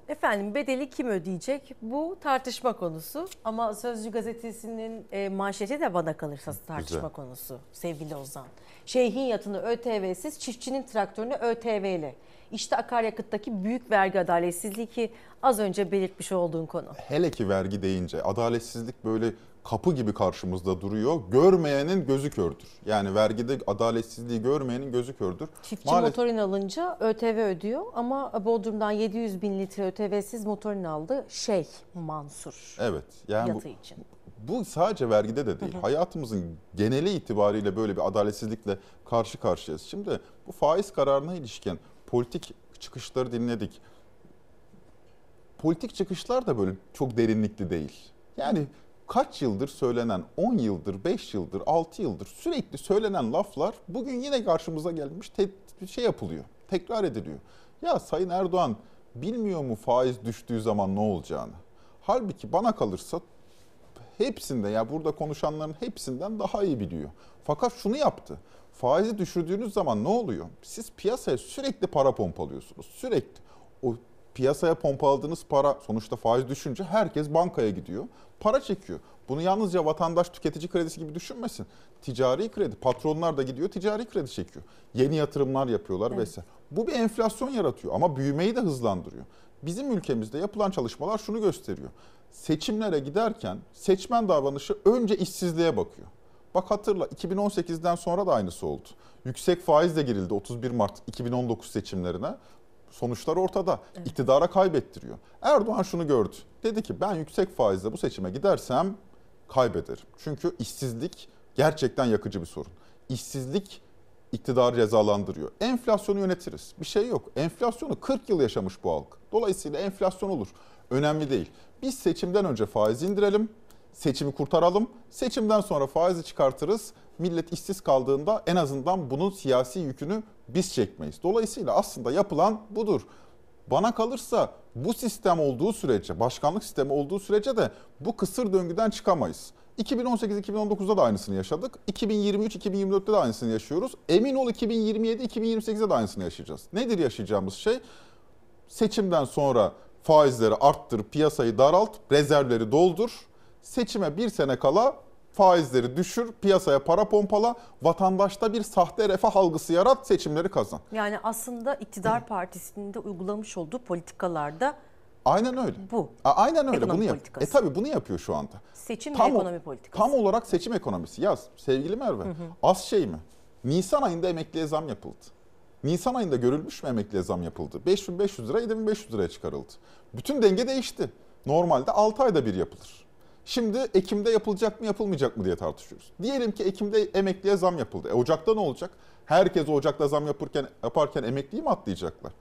Efendim, bedeli kim ödeyecek? Bu tartışma konusu ama Sözcü gazetesinin manşeti de bana kalırsa tartışma Güzel. konusu sevgili Ozan. Şeyhin yatını ÖTV'siz, çiftçinin traktörünü ÖTV'li. İşte akaryakıttaki büyük vergi adaletsizliği ki az önce belirtmiş olduğun konu. Hele ki vergi deyince adaletsizlik böyle kapı gibi karşımızda duruyor. Görmeyenin gözü kördür. Yani vergide adaletsizliği görmeyenin gözü kördür. Çiftçi Maalesef... motorin alınca ÖTV ödüyor ama Bodrum'dan yedi yüz bin litre ÖTV'siz motorin aldı. Şey Mansur. Evet. Yani yatı bu, için. Bu sadece vergide de değil. Hı hı. Hayatımızın geneli itibariyle böyle bir adaletsizlikle karşı karşıyayız. Şimdi bu faiz kararına ilişkin politik çıkışları dinledik. Politik çıkışlar da böyle çok derinlikli değil. Yani kaç yıldır söylenen, on yıldır, beş yıldır, altı yıldır sürekli söylenen laflar bugün yine karşımıza gelmiş, te- şey yapılıyor, tekrar ediliyor. Ya Sayın Erdoğan bilmiyor mu faiz düştüğü zaman ne olacağını? Halbuki bana kalırsa hepsinde, ya burada konuşanların hepsinden daha iyi biliyor. Fakat şunu yaptı. Faizi düşürdüğünüz zaman ne oluyor? Siz piyasaya sürekli para pompalıyorsunuz. Sürekli. O piyasaya pompaladığınız para sonuçta faiz düşünce herkes bankaya gidiyor. Para çekiyor. Bunu yalnızca vatandaş tüketici kredisi gibi düşünmesin. Ticari kredi. Patronlar da gidiyor ticari kredi çekiyor. Yeni yatırımlar yapıyorlar evet. vesaire. Bu bir enflasyon yaratıyor ama büyümeyi de hızlandırıyor. Bizim ülkemizde yapılan çalışmalar şunu gösteriyor. Seçimlere giderken seçmen davranışı önce işsizliğe bakıyor. Bak hatırla, iki bin on sekizden sonra da aynısı oldu. Yüksek faizle girildi otuz bir Mart iki bin on dokuz seçimlerine. Sonuçlar ortada. Evet. İktidara kaybettiriyor. Erdoğan şunu gördü. Dedi ki ben yüksek faizle bu seçime gidersem kaybederim. Çünkü işsizlik gerçekten yakıcı bir sorun. İşsizlik iktidarı cezalandırıyor. Enflasyonu yönetiriz. Bir şey yok. Enflasyonu kırk yıl yaşamış bu halk. Dolayısıyla enflasyon olur. Önemli değil. Biz seçimden önce faizi indirelim. seçimi kurtaralım, seçimden sonra faizi çıkartırız, millet işsiz kaldığında en azından bunun siyasi yükünü biz çekmeyiz. Dolayısıyla aslında yapılan budur. Bana kalırsa bu sistem olduğu sürece, başkanlık sistemi olduğu sürece de bu kısır döngüden çıkamayız. iki bin on sekiz iki bin on dokuzda da aynısını yaşadık. iki bin yirmi üç iki bin yirmi dörtte de aynısını yaşıyoruz. Emin ol iki bin yirmi yedi iki bin yirmi sekizde de aynısını yaşayacağız. Nedir yaşayacağımız şey? Seçimden sonra faizleri arttır, piyasayı daralt, rezervleri doldur. Seçime bir sene kala faizleri düşür, piyasaya para pompala, vatandaşta bir sahte refah algısı yarat, seçimleri kazan. Yani aslında iktidar partisinin de uygulamış olduğu politikalarda aynen öyle. Bu. A, aynen öyle. Ekonomi bunu politikası. Yap. E tabii bunu yapıyor şu anda. Seçim tam ve ekonomi politikası. Tam olarak seçim ekonomisi. Yaz sevgili Merve. Hı hı. Az şey mi? Nisan ayında emekliye zam yapıldı. Nisan ayında görülmüş mü emekliye zam yapıldı? beş bin beş yüz lira yedi bin beş yüz liraya çıkarıldı. Bütün denge değişti. Normalde altı ayda bir yapılır. Şimdi Ekim'de yapılacak mı yapılmayacak mı diye tartışıyoruz. Diyelim ki Ekim'de emekliye zam yapıldı. E Ocak'ta ne olacak? Herkes Ocak'ta zam yaparken, yaparken emekliyi mi atlayacaklar?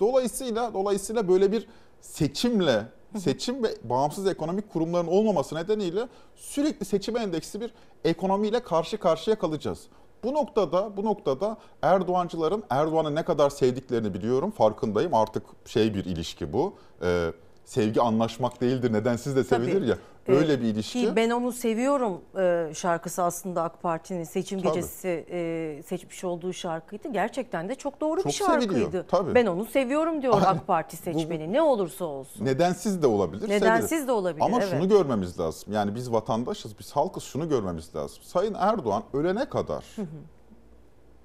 Dolayısıyla dolayısıyla böyle bir seçimle, seçim ve bağımsız ekonomik kurumların olmaması nedeniyle sürekli seçime endeksli bir ekonomiyle karşı karşıya kalacağız. Bu noktada bu noktada Erdoğancıların Erdoğan'ı ne kadar sevdiklerini biliyorum, farkındayım. Artık şey bir ilişki bu. Ee, sevgi anlaşmak değildir. Neden siz de sevilir tabii. Ya. Öyle ee, bir ilişki. Ki ben onu seviyorum e, şarkısı aslında AK Parti'nin seçim tabii. gecesi e, seçmiş olduğu şarkıydı. Gerçekten de çok doğru çok bir şarkıydı. Tabii. Ben onu seviyorum diyor AK Parti seçmeni. Bu, ne olursa olsun. Nedensiz de olabilir. Nedensiz sevilir. De olabilir. Ama evet. Şunu görmemiz lazım. Yani biz vatandaşız, biz halkız, şunu görmemiz lazım. Sayın Erdoğan ölene kadar hı hı.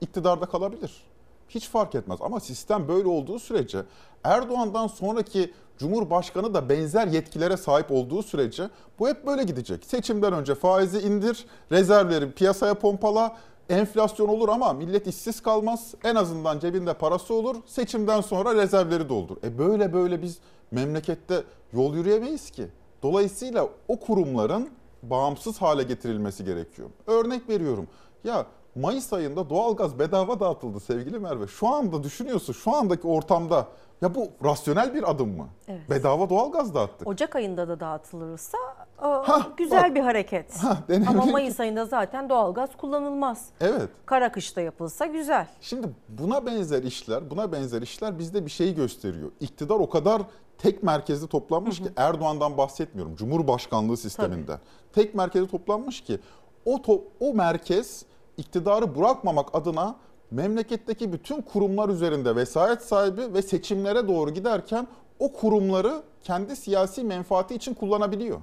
iktidarda kalabilir. Hiç fark etmez ama sistem böyle olduğu sürece Erdoğan'dan sonraki Cumhurbaşkanı da benzer yetkilere sahip olduğu sürece bu hep böyle gidecek. Seçimden önce faizi indir, rezervleri piyasaya pompala, enflasyon olur ama millet işsiz kalmaz. En azından cebinde parası olur, seçimden sonra rezervleri doldur. E böyle böyle biz memlekette yol yürüyemeyiz ki. Dolayısıyla o kurumların bağımsız hale getirilmesi gerekiyor. Örnek veriyorum. Ya Mayıs ayında doğalgaz bedava dağıtıldı sevgili Merve. Şu anda düşünüyorsun şu andaki ortamda ya bu rasyonel bir adım mı? Evet. Bedava doğalgaz dağıttık. Ocak ayında da dağıtılırsa ha, güzel bak. Bir hareket. Ha, ama Mayıs ayında zaten doğalgaz kullanılmaz. Evet. Kara kışta yapılsa güzel. Şimdi buna benzer işler, buna benzer işler bizde bir şeyi gösteriyor. İktidar o kadar tek merkezde toplanmış hı hı. ki Erdoğan'dan bahsetmiyorum. Cumhurbaşkanlığı sisteminden. Tabii. Tek merkezde toplanmış ki o to o merkez iktidarı bırakmamak adına memleketteki bütün kurumlar üzerinde vesayet sahibi ve seçimlere doğru giderken o kurumları kendi siyasi menfaati için kullanabiliyor.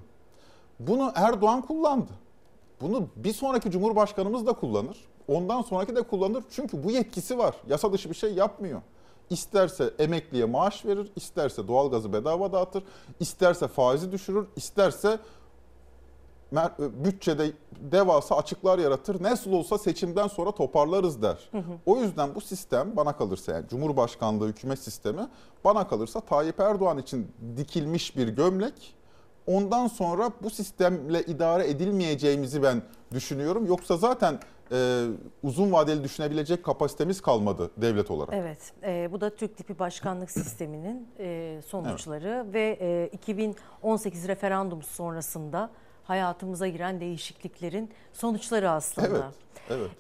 Bunu Erdoğan kullandı. Bunu bir sonraki Cumhurbaşkanımız da kullanır. Ondan sonraki de kullanır. Çünkü bu yetkisi var. Yasa dışı bir şey yapmıyor. İsterse emekliye maaş verir, isterse doğalgazı bedava dağıtır, isterse faizi düşürür, isterse bütçede devasa açıklar yaratır. Nasıl olsa seçimden sonra toparlarız der. Hı hı. O yüzden bu sistem bana kalırsa yani Cumhurbaşkanlığı hükümet sistemi bana kalırsa Tayyip Erdoğan için dikilmiş bir gömlek. Ondan sonra bu sistemle idare edilmeyeceğimizi ben düşünüyorum. Yoksa zaten e, uzun vadeli düşünebilecek kapasitemiz kalmadı devlet olarak. Evet. E, bu da Türk tipi başkanlık sisteminin e, sonuçları evet. Ve e, iki bin on sekiz referandum sonrasında hayatımıza giren değişikliklerin sonuçları aslında. Evet,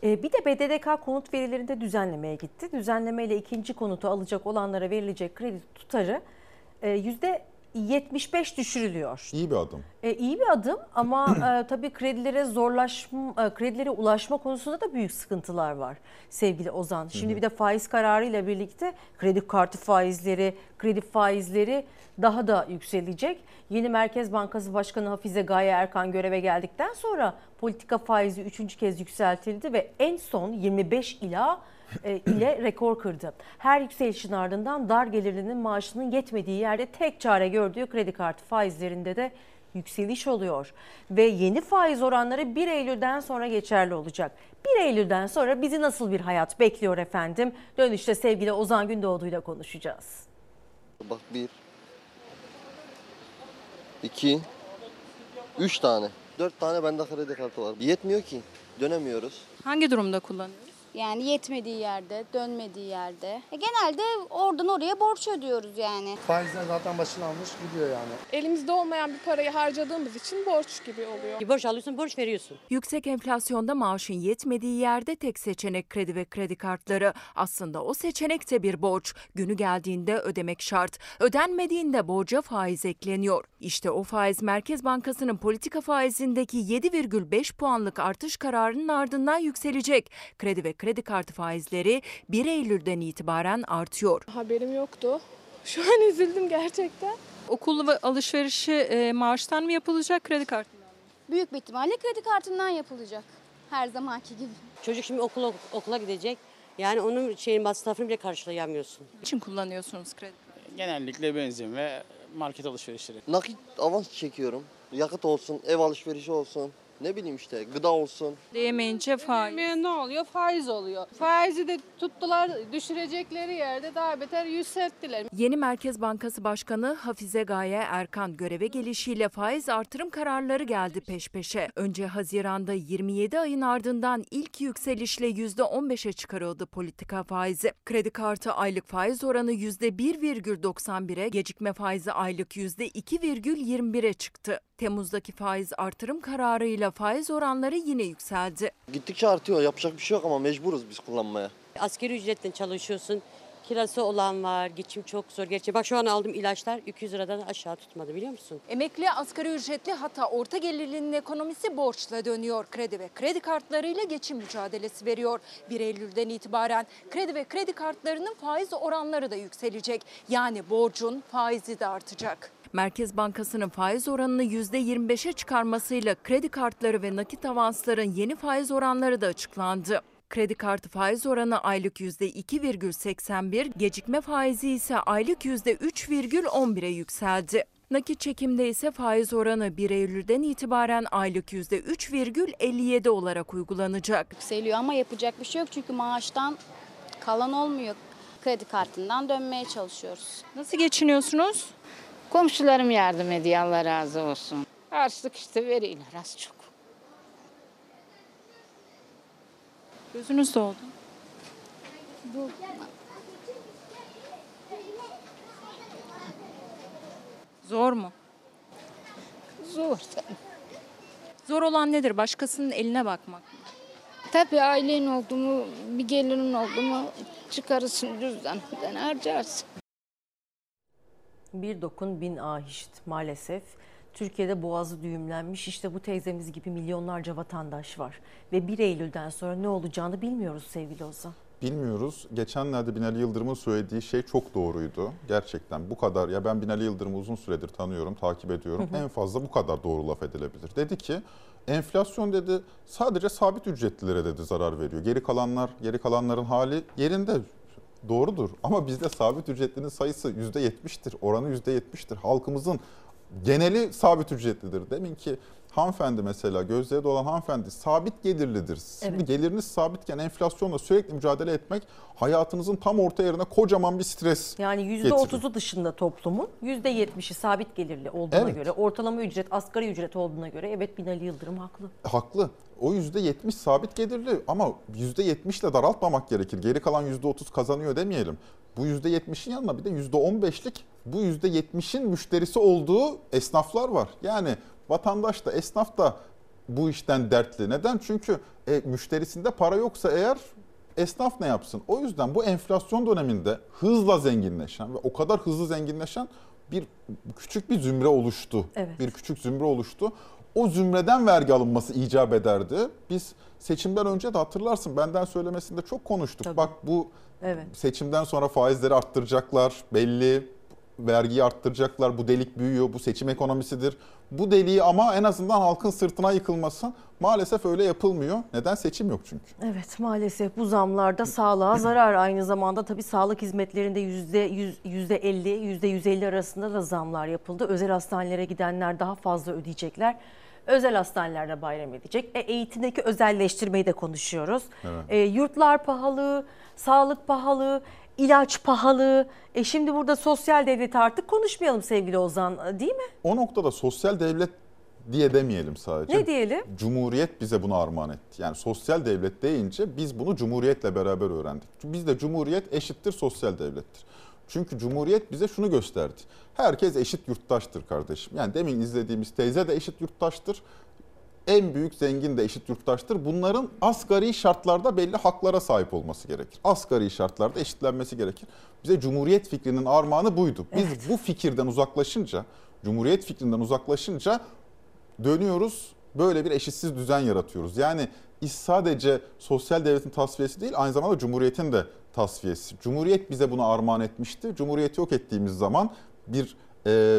evet. Bir de B D D K konut verilerinde düzenlemeye gitti. Düzenlemeyle ikinci konutu alacak olanlara verilecek kredi tutarı yüzde yetmiş beş düşürülüyor. İyi bir adım. E, iyi bir adım ama e, tabii kredilere zorlaşma, e, kredilere ulaşma konusunda da büyük sıkıntılar var sevgili Ozan. Şimdi hı hı. bir de faiz kararıyla birlikte kredi kartı faizleri, kredi faizleri daha da yükselecek. Yeni Merkez Bankası Başkanı Hafize Gaye Erkan göreve geldikten sonra politika faizi üçüncü kez yükseltildi ve en son yirmi beş ila ile rekor kırdı. Her yükselişin ardından dar gelirlinin maaşının yetmediği yerde tek çare gördüğü kredi kartı faizlerinde de yükseliş oluyor. Ve yeni faiz oranları bir Eylül'den sonra geçerli olacak. bir Eylül'den sonra bizi nasıl bir hayat bekliyor efendim? Dönüşte sevgili Ozan Gündoğdu'yla konuşacağız. Bak bir, iki, üç tane, dört tane bende kredi kartı var. Yetmiyor ki, dönemiyoruz. Hangi durumda kullanıyoruz? Yani yetmediği yerde, dönmediği yerde. E genelde oradan oraya borç ödüyoruz yani. Faizden zaten başını almış gidiyor yani. Elimizde olmayan bir parayı harcadığımız için borç gibi oluyor. Borç alıyorsun, borç veriyorsun. Yüksek enflasyonda maaşın yetmediği yerde tek seçenek kredi ve kredi kartları. Aslında o seçenek de bir borç. Günü geldiğinde ödemek şart. Ödenmediğinde borca faiz ekleniyor. İşte o faiz Merkez Bankası'nın politika faizindeki yedi virgül beş puanlık artış kararının ardından yükselecek. Kredi ve kredi kartı faizleri bir Eylül'den itibaren artıyor. Haberim yoktu. Şu an üzüldüm gerçekten. Okul ve alışverişi e, maaştan mı yapılacak, kredi kartından mı? Büyük bir ihtimalle kredi kartından yapılacak. Her zamanki gibi. Çocuk şimdi okula, okula gidecek. Yani onun şeyin masrafını bile karşılayamıyorsun. Niçin kullanıyorsunuz kredi kartı? Genellikle benzin ve market alışverişleri. Nakit avans çekiyorum. Yakıt olsun, ev alışverişi olsun. Ne bileyim işte gıda olsun. Ödeyemeyince faiz. Ne oluyor? Faiz oluyor. Faizi de tuttular, düşürecekleri yerde daha beter yükselttiler. Yeni Merkez Bankası Başkanı Hafize Gaye Erkan göreve gelişiyle faiz artırım kararları geldi peş peşe. Önce Haziran'da yirmi yedi ayın ardından ilk yükselişle yüzde on beşe çıkarıldı politika faizi. Kredi kartı aylık faiz oranı yüzde bir virgül doksan bir'e, gecikme faizi aylık yüzde iki virgül yirmi bir'e çıktı. Temmuz'daki faiz artırım kararıyla faiz oranları yine yükseldi. Gittikçe artıyor, yapacak bir şey yok ama mecburuz biz kullanmaya. Asgari ücretle çalışıyorsun, kirası olan var, geçim çok zor. Gerçi bak şu an aldığım ilaçlar iki yüz liradan aşağı tutmadı biliyor musun? Emekli, asgari ücretli hatta orta gelirlinin ekonomisi borçla dönüyor. Kredi ve kredi kartlarıyla geçim mücadelesi veriyor. bir Eylül'den itibaren kredi ve kredi kartlarının faiz oranları da yükselecek. Yani borcun faizi de artacak. Merkez Bankası'nın faiz oranını yüzde yirmi beşe çıkarmasıyla kredi kartları ve nakit avansların yeni faiz oranları da açıklandı. Kredi kartı faiz oranı aylık yüzde iki virgül seksen bir, gecikme faizi ise aylık yüzde üç virgül on bir'e yükseldi. Nakit çekimde ise faiz oranı bir Eylül'den itibaren aylık yüzde üç virgül elli yedi olarak uygulanacak. Yükseliyor ama yapacak bir şey yok çünkü maaştan kalan olmuyor. Kredi kartından dönmeye çalışıyoruz. Nasıl geçiniyorsunuz? Komşularım yardım ediyor, Allah razı olsun. Harçlık işte veriyorlar az çok. Gözünüz doldu. Bu. Zor mu? Zor tabii. Zor olan nedir? Başkasının eline bakmak mı? Tabii ailen oldu mu, bir gelinin oldu mu çıkarırsın cüzdanından harcarsın. Bir dokun bin ah işit maalesef. Türkiye'de boğazı düğümlenmiş işte bu teyzemiz gibi milyonlarca vatandaş var. Ve bir Eylül'den sonra ne olacağını bilmiyoruz sevgili Ozan. Bilmiyoruz. Geçenlerde Binali Yıldırım'ın söylediği şey çok doğruydu. Gerçekten bu kadar, ya ben Binali Yıldırım'ı uzun süredir tanıyorum, takip ediyorum. En fazla bu kadar doğru laf edilebilir. Dedi ki enflasyon dedi sadece sabit ücretlilere dedi zarar veriyor. Geri kalanlar, geri kalanların hali yerinde. Doğrudur ama bizde sabit ücretlinin sayısı yüzde yetmiş'tir, oranı yüzde yetmiş'tir. Halkımızın geneli sabit ücretlidir. Deminki hanımefendi mesela, gözleri dolan hanımefendi sabit gelirlidir. Şimdi evet. Geliriniz sabitken enflasyonla sürekli mücadele etmek hayatınızın tam orta yerine kocaman bir stres yani yüzde otuzu dışında toplumun yüzde yetmişi sabit gelirli olduğuna evet. Göre ortalama ücret asgari ücret olduğuna göre evet Binali Yıldırım haklı. Haklı. O yüzde yetmiş sabit gelirli ama yüzde yetmiş ile daraltmamak gerekir. Geri kalan yüzde otuz kazanıyor demeyelim. Bu yüzde yetmiş'in yanına bir de yüzde on beş'lik bu yüzde yetmiş'in müşterisi olduğu esnaflar var. Yani vatandaş da esnaf da bu işten dertli. Neden? Çünkü e, müşterisinde para yoksa eğer esnaf ne yapsın? O yüzden bu enflasyon döneminde hızla zenginleşen ve o kadar hızlı zenginleşen bir küçük bir zümre oluştu. Evet. Bir küçük zümre oluştu. O zümreden vergi alınması icap ederdi. Biz seçimden önce de hatırlarsın benden söylemesinde çok konuştuk. Tabii. Bak bu evet. Seçimden sonra faizleri arttıracaklar belli. Vergiyi arttıracaklar, bu delik büyüyor, bu seçim ekonomisidir. Bu deliği ama en azından halkın sırtına yıkılmasın. Maalesef öyle yapılmıyor. Neden? Seçim yok çünkü. Evet maalesef bu zamlarda sağlığa zarar. Aynı zamanda tabii sağlık hizmetlerinde yüzde yüz, yüzde elli, yüzde yüz elli arasında da zamlar yapıldı. Özel hastanelere gidenler daha fazla ödeyecekler. Özel hastanelerde bayram edecek. E, eğitimdeki özelleştirmeyi de konuşuyoruz. Evet. E, yurtlar pahalı, sağlık pahalı. İlaç pahalı. E şimdi burada sosyal devleti artık konuşmayalım sevgili Ozan değil mi? O noktada sosyal devlet diye demeyelim sadece. Ne diyelim? Cumhuriyet bize bunu armağan etti. Yani sosyal devlet deyince biz bunu Cumhuriyet'le beraber öğrendik. Bizde Cumhuriyet eşittir sosyal devlettir. Çünkü Cumhuriyet bize şunu gösterdi. Herkes eşit yurttaştır kardeşim. Yani demin izlediğimiz teyze de eşit yurttaştır. En büyük zengin de eşit yurttaştır. Bunların asgari şartlarda belli haklara sahip olması gerekir. Asgari şartlarda eşitlenmesi gerekir. Bize Cumhuriyet fikrinin armağanı buydu. Biz evet. bu fikirden uzaklaşınca, Cumhuriyet fikrinden uzaklaşınca dönüyoruz, böyle bir eşitsiz düzen yaratıyoruz. Yani iş sadece sosyal devletin tasfiyesi değil, aynı zamanda Cumhuriyet'in de tasfiyesi. Cumhuriyet bize bunu armağan etmişti. Cumhuriyeti yok ettiğimiz zaman bir... E,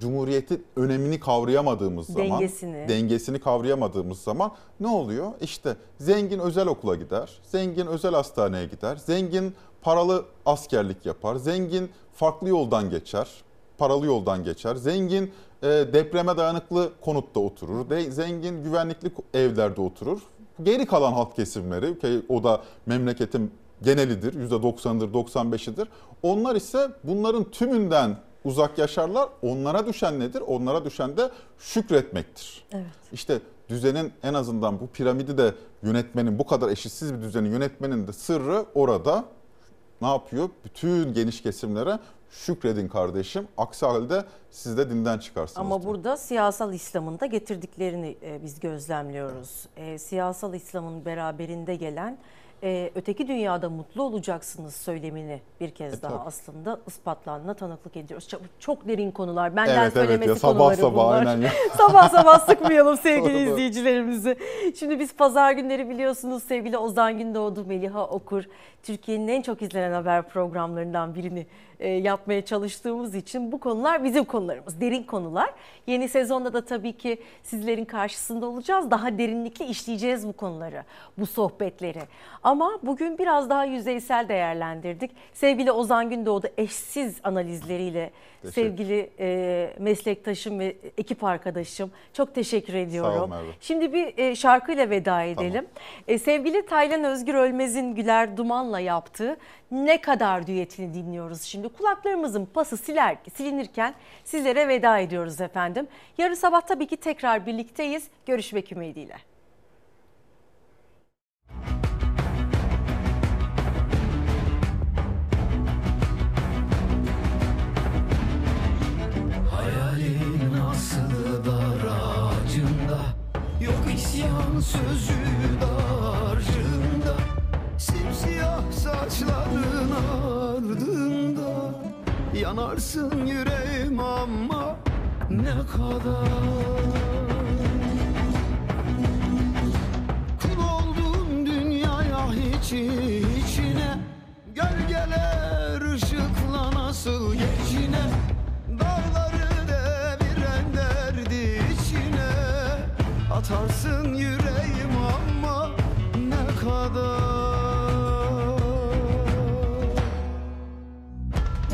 Cumhuriyetin önemini kavrayamadığımız zaman, dengesini. dengesini kavrayamadığımız zaman ne oluyor? İşte zengin özel okula gider, zengin özel hastaneye gider, zengin paralı askerlik yapar, zengin farklı yoldan geçer, paralı yoldan geçer, zengin e, depreme dayanıklı konutta oturur, de, zengin güvenlikli evlerde oturur. Geri kalan halk kesimleri, ki o da memleketin genelidir, yüzde doksanıdır, doksan beşidir. Onlar ise bunların tümünden uzak yaşarlar. Onlara düşen nedir? Onlara düşen de şükretmektir. Evet. İşte düzenin en azından bu piramidi de yönetmenin, bu kadar eşitsiz bir düzeni yönetmenin de sırrı orada. Ne yapıyor? Bütün geniş kesimlere şükredin kardeşim. Aksi halde siz de dinden çıkarsınız. Ama diyor. Burada siyasal İslam'ın da getirdiklerini biz gözlemliyoruz. Evet. E, siyasal İslam'ın beraberinde gelen e, öteki dünyada mutlu olacaksınız söylemini bir kez e, daha tabii. aslında ispatlandığına tanıklık ediyoruz. Çok, çok derin konular. Benden evet, söylemesi evet sabah konuları sabah, bunlar. Aynen ya. sabah sabah sıkmayalım sevgili izleyicilerimizi. Şimdi biz pazar günleri biliyorsunuz sevgili Ozan Gündoğdu, Meliha Okur, Türkiye'nin en çok izlenen haber programlarından birini e, yapmaya çalıştığımız için bu konular bizim konularımız. Derin konular. Yeni sezonda da tabii ki sizlerin karşısında olacağız. Daha derinlikli işleyeceğiz bu konuları, bu sohbetleri. Ama bugün biraz daha yüzeysel değerlendirdik. Sevgili Ozan Gündoğdu eşsiz analizleriyle sevgili e, meslektaşım ve ekip arkadaşım çok teşekkür ediyorum. Sağ ol Merve. Şimdi bir e, şarkıyla veda edelim. Tamam. E, sevgili Taylan Özgür Ölmez'in Güler Duman'la yaptığı Ne Kadar düetini dinliyoruz şimdi. Kulaklarımızın pası siler, silinirken sizlere veda ediyoruz efendim. Yarın sabah tabii ki tekrar birlikteyiz. Görüşmek ümidiyle. Hayalin aslı dar ağacında, yok isyan sözü darcığında, simsiyah saçların ardında, yanarsın yüreğim ama ne kadar. Kul oldun dünyaya hiç içine, gölgeler ışıkla nasıl geçine, dağları deviren derdi içine, atarsın yüreğim ama ne kadar.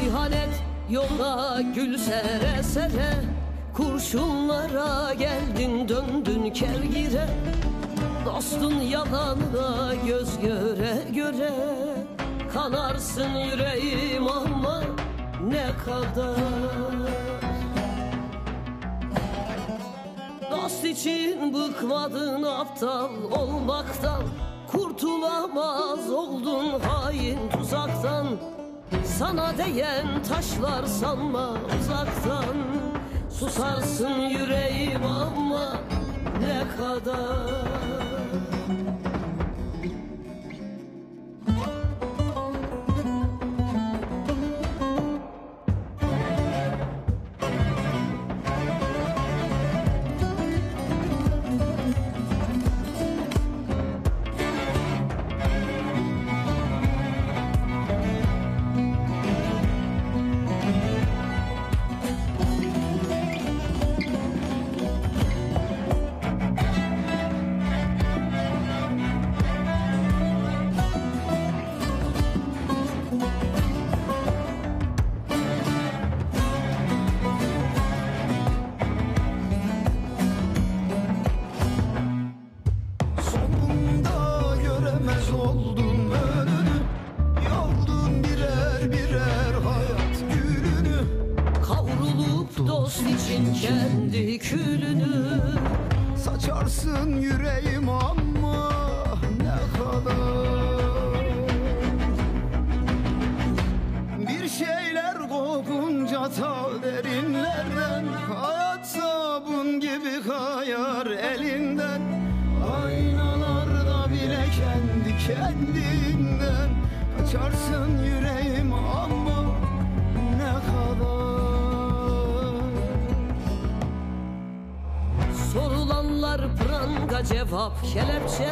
İhanet yolda gül sere sere, kurşunlara geldin döndün kevgire, dostun yalanla göz göre göre, kanarsın yüreğim ama ne kadar. Dost için bıkmadın aptal olmaktan, kurtulamaz oldun hain tuzaktan, sana değen taşlar sanma uzaktan, susarsın yüreğim ama ne kadar. kendi külünü saçarsın yüreğim ama ne kadar bir şeyler kopunca ta derinlerden hayat sabun gibi kayar elinden aynalarda bile kendi kendinden kaçarsın yüreğim ama ne kadar sorulanlar pranga cevap kelepçe.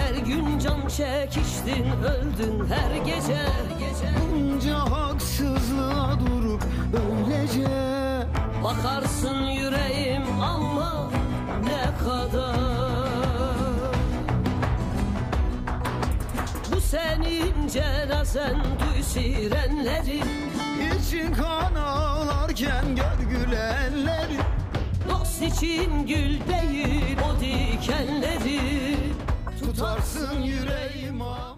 Her gün can çekiştin öldün her gece. Bunca haksızlığa durup öylece bakarsın yüreğim ama ne kadar bu senin cenazen tüsirenlerin için kan ağlarken gör gülenlerin dost için gül değil o dikenleri tutarsın yüreğim.